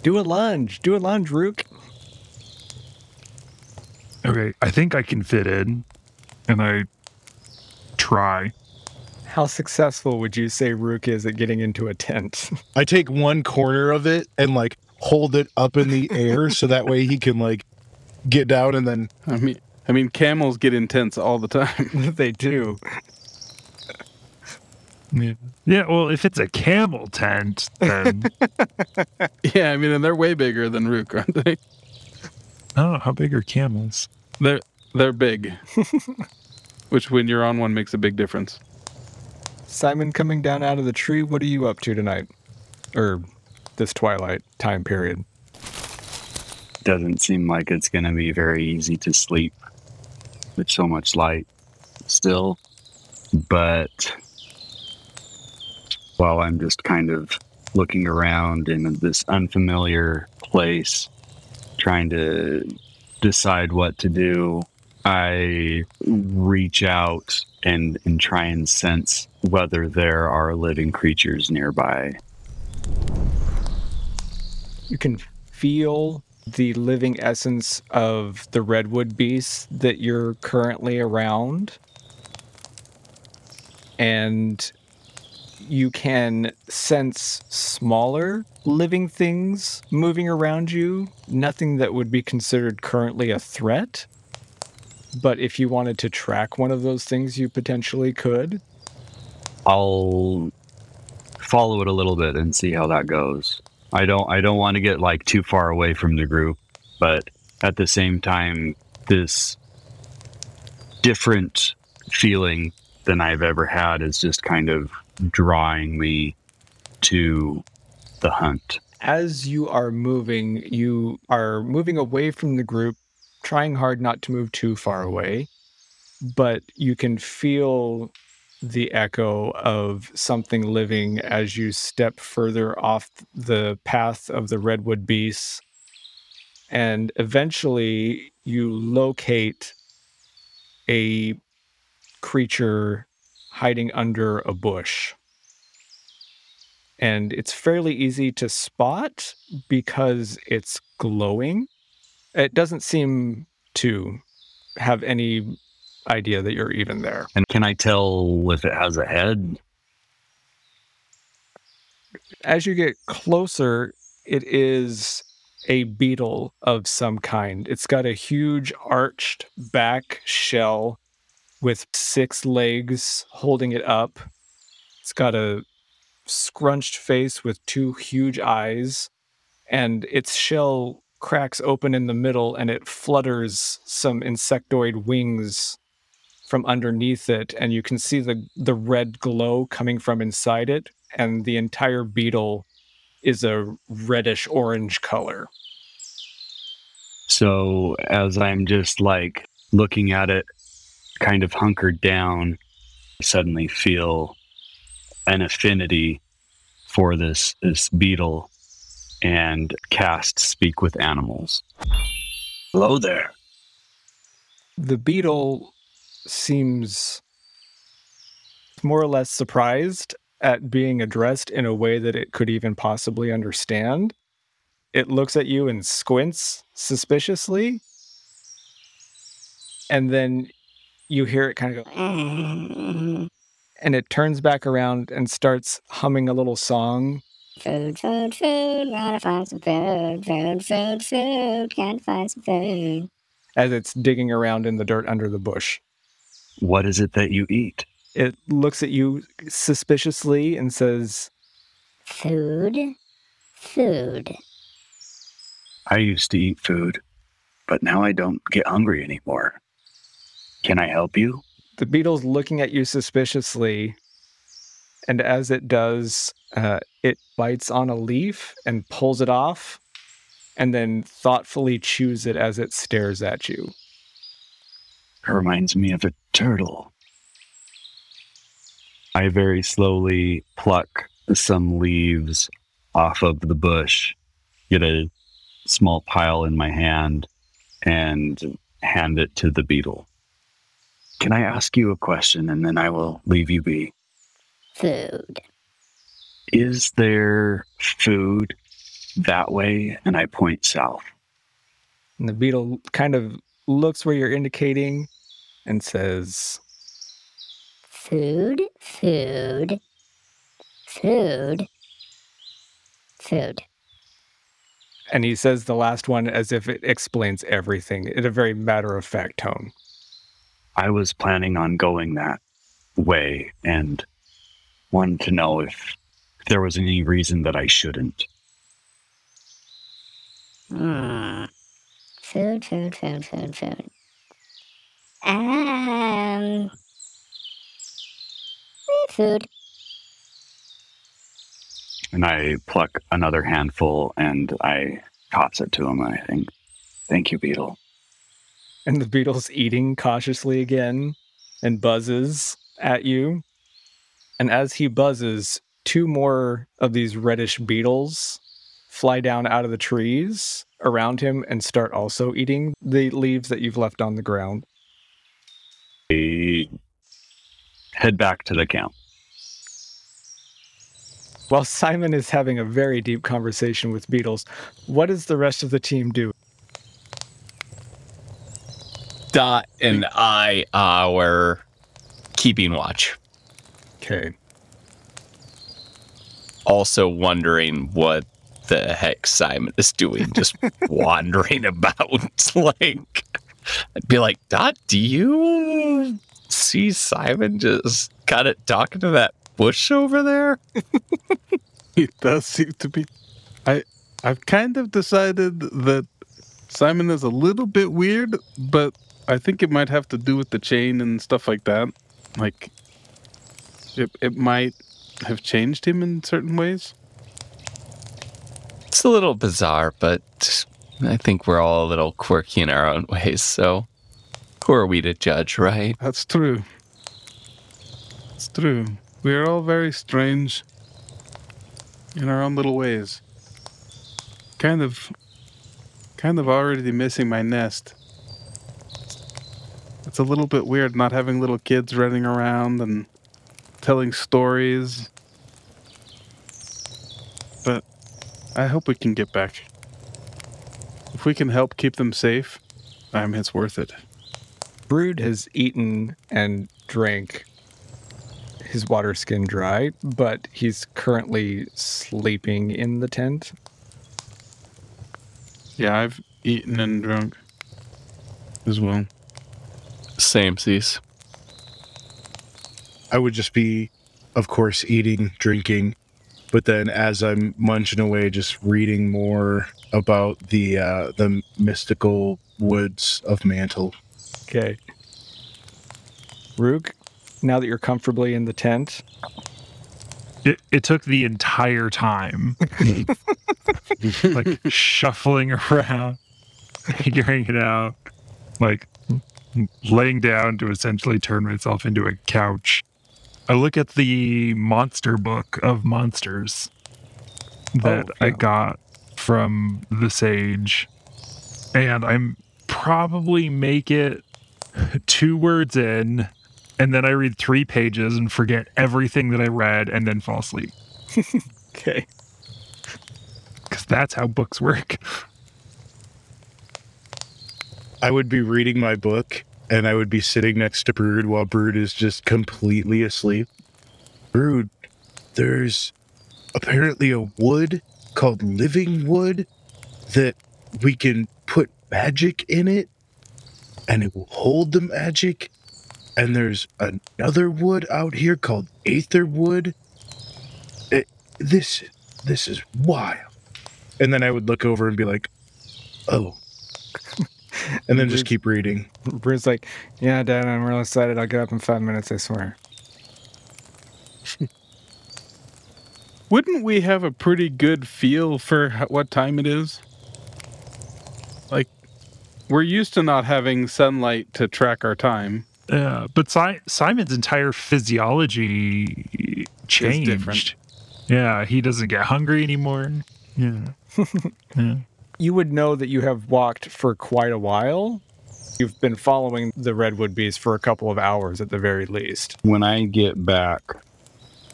Do a lunge. Do a lunge, Rook. Okay, I think I can fit in, and I try. How successful would you say Rook is at getting into a tent? I take one corner of it and, like, hold it up in the air so that way he can, like, get down and then... I mean, I mean camels get in tents all the time. They do. Yeah. Yeah, well, if it's a camel tent, then... Yeah, I mean, and they're way bigger than Rook, aren't they? Oh, how big are camels? They're they're big, which when you're on one makes a big difference. Simon, coming down out of the tree, what are you up to tonight, or this twilight time period? Doesn't seem like it's going to be very easy to sleep with so much light still, but while I'm just kind of looking around in this unfamiliar place, trying to decide what to do, I reach out and, and try and sense whether there are living creatures nearby. You can feel the living essence of the redwood beasts that you're currently around. And you can sense smaller living things moving around you. Nothing that would be considered currently a threat. But if you wanted to track one of those things, you potentially could. I'll follow it a little bit and see how that goes. I don't I don't want to get like too far away from the group, but at the same time, this different feeling than I've ever had is just kind of drawing me to the hunt. As you are moving, you are moving away from the group, trying hard not to move too far away, but you can feel the echo of something living as you step further off the path of the redwood beasts, and eventually you locate a creature hiding under a bush. And it's fairly easy to spot because it's glowing. It doesn't seem to have any idea that you're even there. And can I tell if it has a head? As you get closer, it is a beetle of some kind. It's got a huge arched back shell with six legs holding it up. It's got a scrunched face with two huge eyes, and its shell cracks open in the middle, and it flutters some insectoid wings from underneath it, and you can see the, the red glow coming from inside it, and the entire beetle is a reddish-orange color. So as I'm just, like, looking at it, kind of hunkered down, I suddenly feel an affinity for this this beetle and cast Speak with Animals. Hello there. The beetle seems more or less surprised at being addressed in a way that it could even possibly understand. It looks at you and squints suspiciously, and then you hear it kind of go, and it turns back around and starts humming a little song. Food, food, food, gotta find some food, food, food, food, gotta find some food. As it's digging around in the dirt under the bush. What is it that you eat? It looks at you suspiciously and says, Food? Food. I used to eat food, but now I don't get hungry anymore. Can I help you? The beetle's looking at you suspiciously, and as it does, uh, it bites on a leaf and pulls it off, and then thoughtfully chews it as it stares at you. It reminds me of a turtle. I very slowly pluck some leaves off of the bush, get a small pile in my hand, and hand it to the beetle. Can I ask you a question, and then I will leave you be? Food. Is there food that way? And I point south. And the beetle kind of looks where you're indicating and says, Food, food, food, food. And he says the last one as if it explains everything in a very matter-of-fact tone. I was planning on going that way and wanted to know if there was any reason that I shouldn't. Mm. Food, food, food, food, food. Um, food. And I pluck another handful and I toss it to him, I think. Thank you, beetle. And the beetle's eating cautiously again and buzzes at you. And as he buzzes, two more of these reddish beetles fly down out of the trees around him and start also eating the leaves that you've left on the ground. I head back to the camp. While Simon is having a very deep conversation with beetles, what does the rest of the team do? Dot and I uh, were keeping watch. Okay. Also wondering what the heck Simon is doing, just wandering about. Like, I'd be like, Dot, do you see Simon just kind of talking to that bush over there? It does seem to be. I, I've kind of decided that Simon is a little bit weird, but I think it might have to do with the chain and stuff like that. Like, it, it might have changed him in certain ways. It's a little bizarre, but I think we're all a little quirky in our own ways, so who are we to judge, right? That's true. It's true. We're all very strange in our own little ways. Kind of... Kind of already missing my nest. It's a little bit weird not having little kids running around and telling stories. But I hope we can get back. If we can help keep them safe, I mean, it's worth it. Brood has eaten and drank his water skin dry, but he's currently sleeping in the tent. Yeah, I've eaten and drunk as well. Same, cease. I would just be, of course, eating, drinking, but then as I'm munching away, just reading more about the uh, the mystical woods of Mantle. Okay. Rook, now that you're comfortably in the tent... It, it took the entire time, like shuffling around, figuring it out, like laying down to essentially turn myself into a couch. I look at the monster book of monsters that oh, yeah. I got from the sage, and I'm probably make it two words in. And then I read three pages and forget everything that I read and then fall asleep. Okay. Because that's how books work. I would be reading my book and I would be sitting next to Brood while Brood is just completely asleep. Brood, there's apparently a wood called Living Wood that we can put magic in it and it will hold the magic. And there's another wood out here called Aether Wood. It, this this is wild. And then I would look over and be like, oh. And then just keep reading. Brood's like, yeah, Dad, I'm real excited. I'll get up in five minutes, I swear. Wouldn't we have a pretty good feel for what time it is? Like, we're used to not having sunlight to track our time. Yeah, but si- Simon's entire physiology changed. It's different. Yeah, he doesn't get hungry anymore. Yeah. Yeah. You would know that you have walked for quite a while. You've been following the redwood beasts for a couple of hours at the very least. When I get back,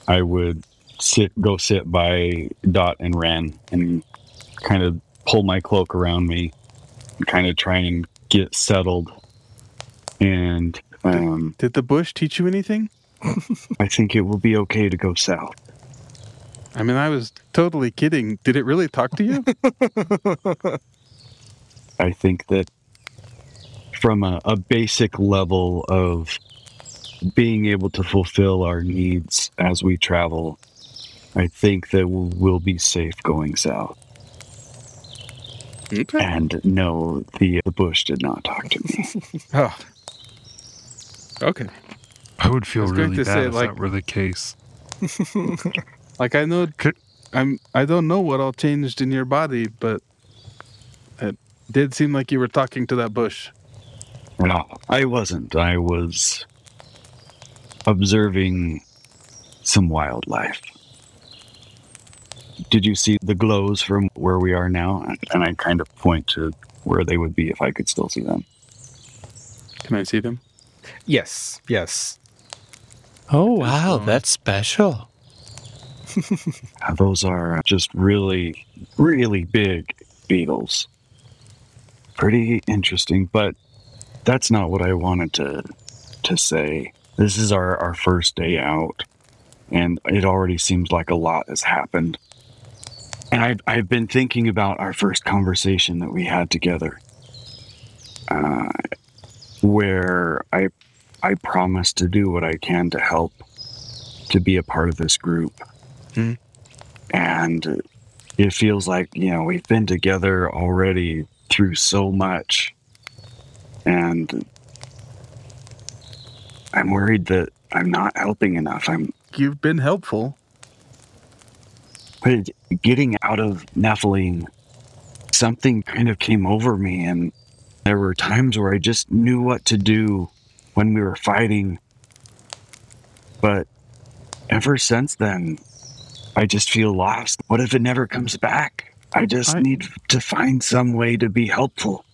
I would sit, go sit by Dot and Wren and kind of pull my cloak around me and kind of try and get settled. And um, did, did the bush teach you anything? I think it will be okay to go south. I mean, I was totally kidding. Did it really talk to you? I think that from a, a basic level of being able to fulfill our needs as we travel, I think that we'll, we'll be safe going south. Okay. And no, the, the bush did not talk to me. Oh. Okay. I would feel really bad say, if like... that were the case. Like, I know, I'm, I don't know what all changed in your body, but it did seem like you were talking to that bush. No, I wasn't. I was observing some wildlife. Did you see the glows from where we are now? And I kind of point to where they would be if I could still see them. Can I see them? Yes, yes. Oh, wow, that's special. Those are just really, really big beetles. Pretty interesting, but that's not what I wanted to to say. This is our, our first day out, and it already seems like a lot has happened. And I've, I've been thinking about our first conversation that we had together, uh, where I, I promised to do what I can to help to be a part of this group. Mm-hmm. And it feels like, you know, we've been together already through so much, and I'm worried that I'm not helping enough. I'm You've been helpful. But getting out of Nephilim, something kind of came over me, and there were times where I just knew what to do when we were fighting. But ever since then, I just feel lost. What if it never comes back? I just I, need to find some way to be helpful.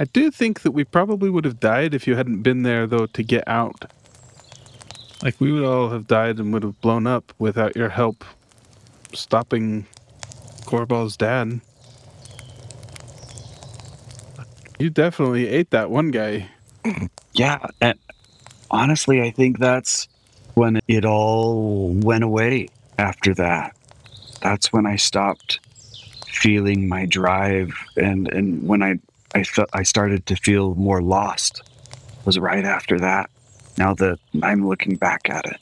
I do think that we probably would have died if you hadn't been there, though, to get out. Like, we would all have died and would have blown up without your help stopping Corball's dad. You definitely ate that one guy. Yeah, and honestly, I think that's when it all went away. After that, that's when I stopped feeling my drive, and, and when I I, fe- I started to feel more lost was right after that. Now that I'm looking back at it,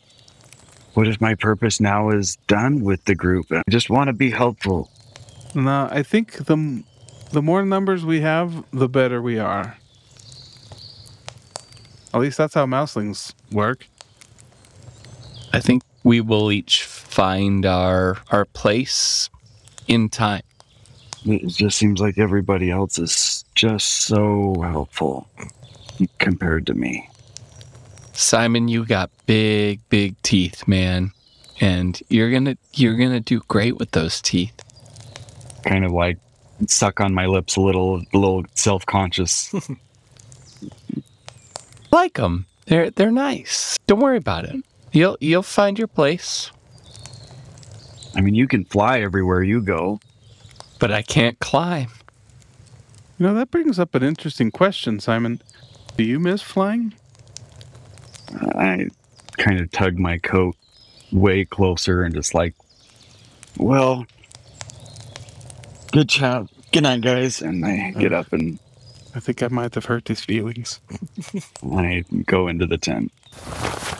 what if my purpose now is done with the group? I just want to be helpful. No, I think the the more numbers we have, the better we are. At least that's how mouselings work. I think we will each find our our place in time. It just seems like everybody else is just so helpful compared to me. Simon, you got big, big teeth, man. And you're gonna you're gonna do great with those teeth. Kind of like suck on my lips a little a little self-conscious. Like them. They're they're nice. Don't worry about it. You'll you'll find your place. I mean, you can fly everywhere you go. But I can't climb. You know, that brings up an interesting question, Simon. Do you miss flying? I kind of tug my coat way closer and just like, well, good job. Good night, guys. And I get up and... I think I might have hurt his feelings. I go into the tent.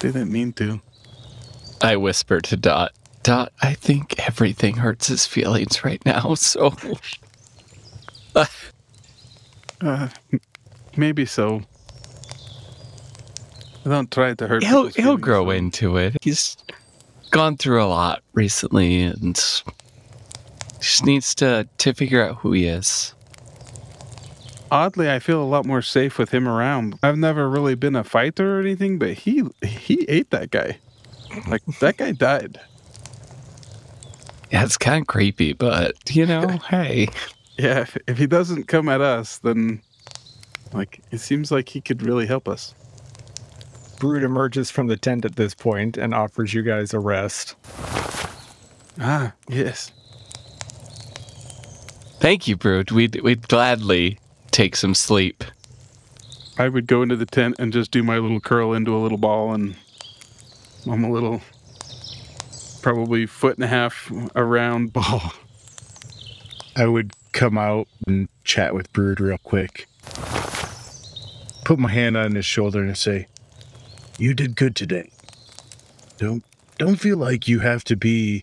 Didn't mean to. I whisper to Dot. Dot, I think everything hurts his feelings right now, so... uh, uh, maybe so. I don't try to hurt he'll, he'll grow into it. He's gone through a lot recently and just needs to, to figure out who he is. Oddly, I feel a lot more safe with him around. I've never really been a fighter or anything, but he he ate that guy. Like, that guy died. Yeah, it's kind of creepy, but, you know, hey. Yeah, if, if he doesn't come at us, then, like, it seems like he could really help us. Brood emerges from the tent at this point and offers you guys a rest. Ah, yes. Thank you, Brood. We'd, we'd gladly take some sleep. I would go into the tent and just do my little curl into a little ball, and I'm a little, probably foot and a half around ball. I would come out and chat with Brood real quick. Put my hand on his shoulder and say, "You did good today. Don't don't feel like you have to be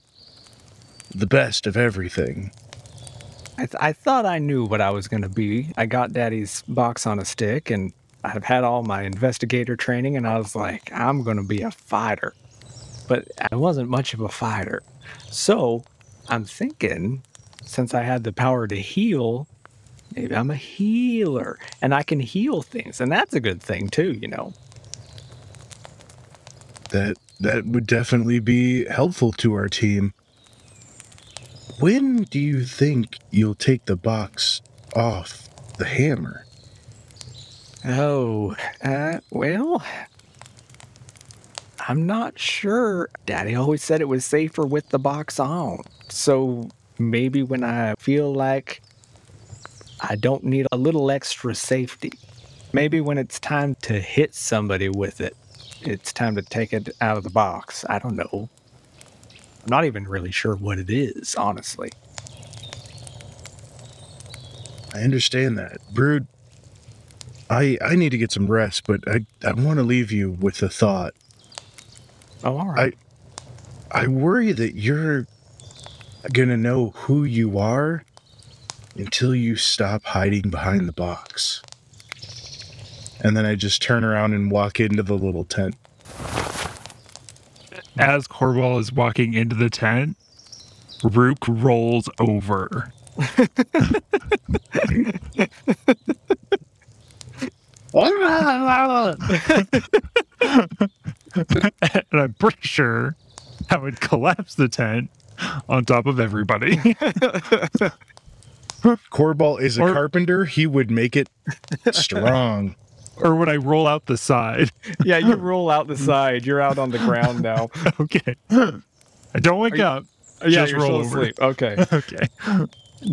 the best of everything." I, th- I thought I knew what I was going to be. I got Daddy's box on a stick, and I've had all my investigator training, and I was like, I'm going to be a fighter. But I wasn't much of a fighter. So I'm thinking, since I had the power to heal, maybe I'm a healer, and I can heal things, and that's a good thing too, you know. That that would definitely be helpful to our team. When do you think you'll take the box off the hammer? Oh, uh, well, I'm not sure. Daddy always said it was safer with the box on. So maybe when I feel like I don't need a little extra safety, maybe when it's time to hit somebody with it, it's time to take it out of the box. I don't know. I'm not even really sure what it is, honestly. I understand that. Brood, I I need to get some rest, but I, I want to leave you with a thought. Oh, all right. I, I worry that you're going to know who you are until you stop hiding behind the box. And then I just turn around and walk into the little tent. As Corball is walking into the tent, Rook rolls over. And I'm pretty sure I would collapse the tent on top of everybody. Corball is a or, carpenter. He would make it strong. Or would I roll out the side? Yeah, you roll out the side. You're out on the ground now. Okay. I don't wake you, up. Yeah, just you're roll still over. Asleep. Okay. Okay.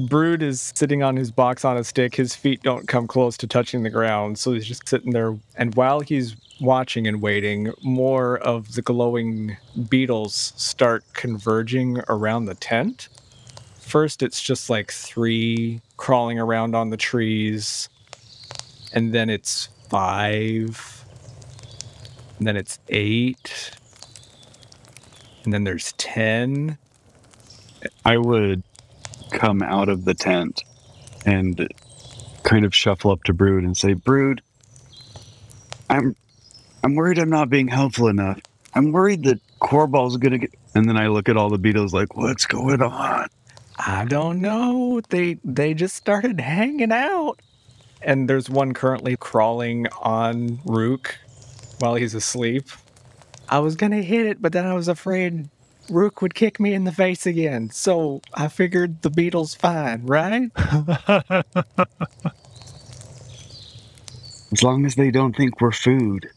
Brood is sitting on his box on a stick. His feet don't come close to touching the ground, so he's just sitting there. And while he's watching and waiting, more of the glowing beetles start converging around the tent. First, it's just like three crawling around on the trees, and then it's five, and then it's eight, and then there's ten. I would come out of the tent and kind of shuffle up to Brood and say, "Brood, I'm I'm worried I'm not being helpful enough. I'm worried that Corball's gonna get..." And then I look at all the beetles like, "What's going on?" I don't know. They they just started hanging out. And there's one currently crawling on Rook while he's asleep. I was going to hit it, but then I was afraid Rook would kick me in the face again. So I figured the beetle's fine, right? As long as they don't think we're food.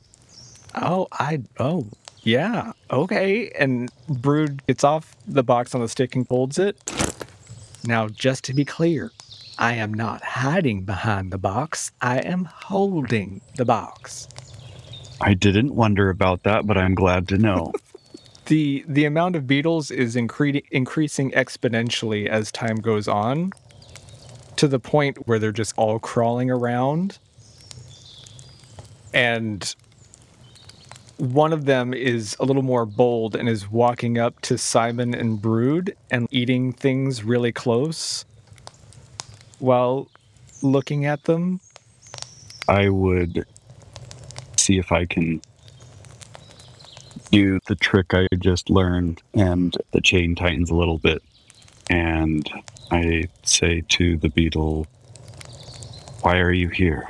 Oh, I... Oh, yeah. Okay. And Brood gets off the box on the stick and holds it. Now, just to be clear, I am not hiding behind the box. I am holding the box. I didn't wonder about that, but I'm glad to know. The the amount of beetles is incre- increasing exponentially as time goes on, to the point where they're just all crawling around. And One of them is a little more bold and is walking up to Simon and Brood and eating things really close while looking at them. I would see if I can do the trick I just learned, and the chain tightens a little bit, and I say to the beetle, "Why are you here?"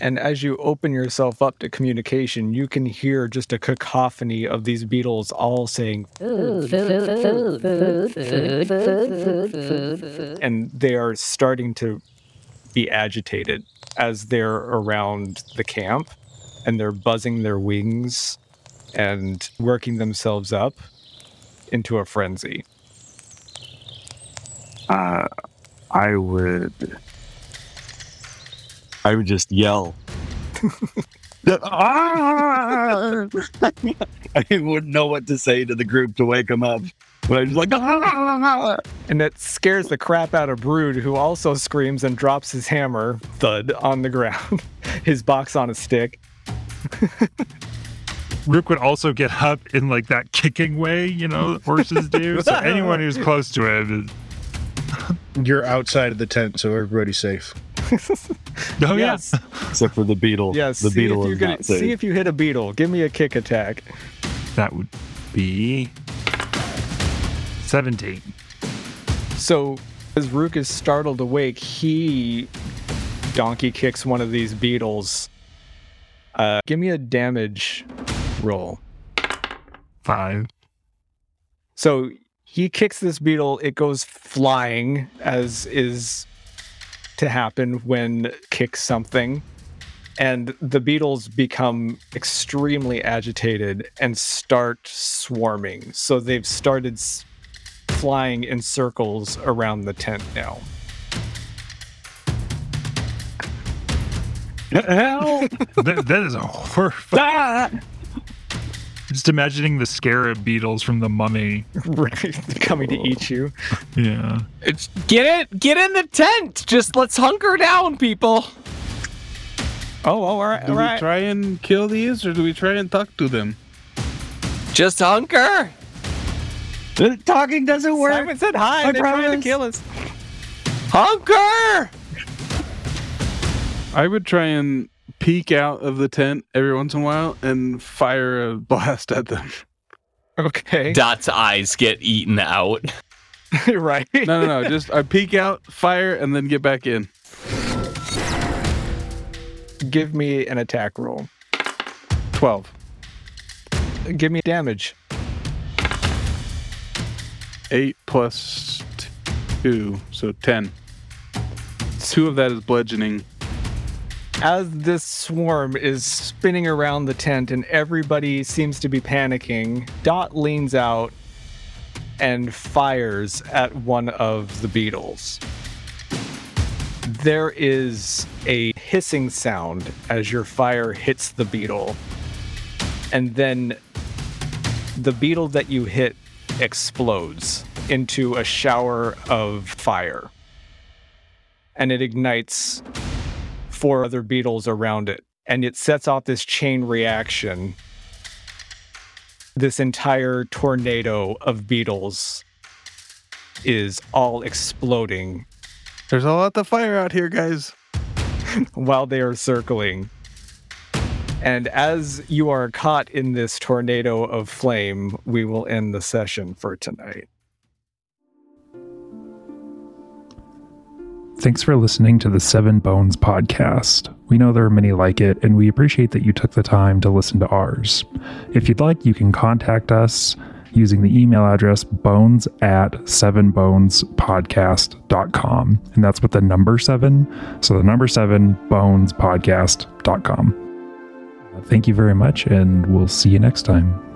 And as you open yourself up to communication, you can hear just a cacophony of these beetles all saying, food, food, food, food, food, food, food. And they are starting to be agitated as they're around the camp, and they're buzzing their wings and working themselves up into a frenzy. Uh, I would... I would just yell. I wouldn't know what to say to the group to wake them up. But I was like, ah! And that scares the crap out of Brood, who also screams and drops his hammer, thud, on the ground, his box on a stick. Rook would also get up in like that kicking way, you know, horses do. So anyone who's close to him. Is... You're outside of the tent, so everybody's safe. Oh yes, yeah. Except for the beetle. Yes, the beetle is not safe. See if you hit a beetle. Give me a kick attack. That would be seventeen. So as Rook is startled awake, he donkey kicks one of these beetles. Uh, give me a damage roll. Five. So he kicks this beetle. It goes flying, as is to happen when kick something, and the beetles become extremely agitated and start swarming. So they've started flying in circles around the tent now. Hell, that, that is a horrifying. Ah! Just imagining the scarab beetles from The Mummy coming to eat you. Yeah. It's, get it? Get in the tent. Just let's hunker down, people. Oh, all right. Do all right. we try and kill these, or do we try and talk to them? Just hunker. Talking doesn't work. Simon said hi. I They're promise. trying to kill us. Hunker. I would try and peek out of the tent every once in a while and fire a blast at them. Okay. Dot's eyes get eaten out. Right. No, no, no. Just I peek out, fire, and then get back in. Give me an attack roll. twelve. Give me damage. eight plus two, so ten. two of that is bludgeoning. As this swarm is spinning around the tent and everybody seems to be panicking, Dot leans out and fires at one of the beetles. There is a hissing sound as your fire hits the beetle, and then the beetle that you hit explodes into a shower of fire, and it ignites four other beetles around it, and it sets off this chain reaction, this entire tornado of beetles is all exploding. There's a lot of fire out here, guys. While they are circling, and as you are caught in this tornado of flame, we will end the session for tonight. Thanks for listening to the Seven Bones podcast. We know there are many like it, and we appreciate that you took the time to listen to ours. If you'd like, you can contact us using the email address bones at seven bones podcast dot com. And that's with the number seven. So the number seven, bones podcast dot com. Thank you very much, and we'll see you next time.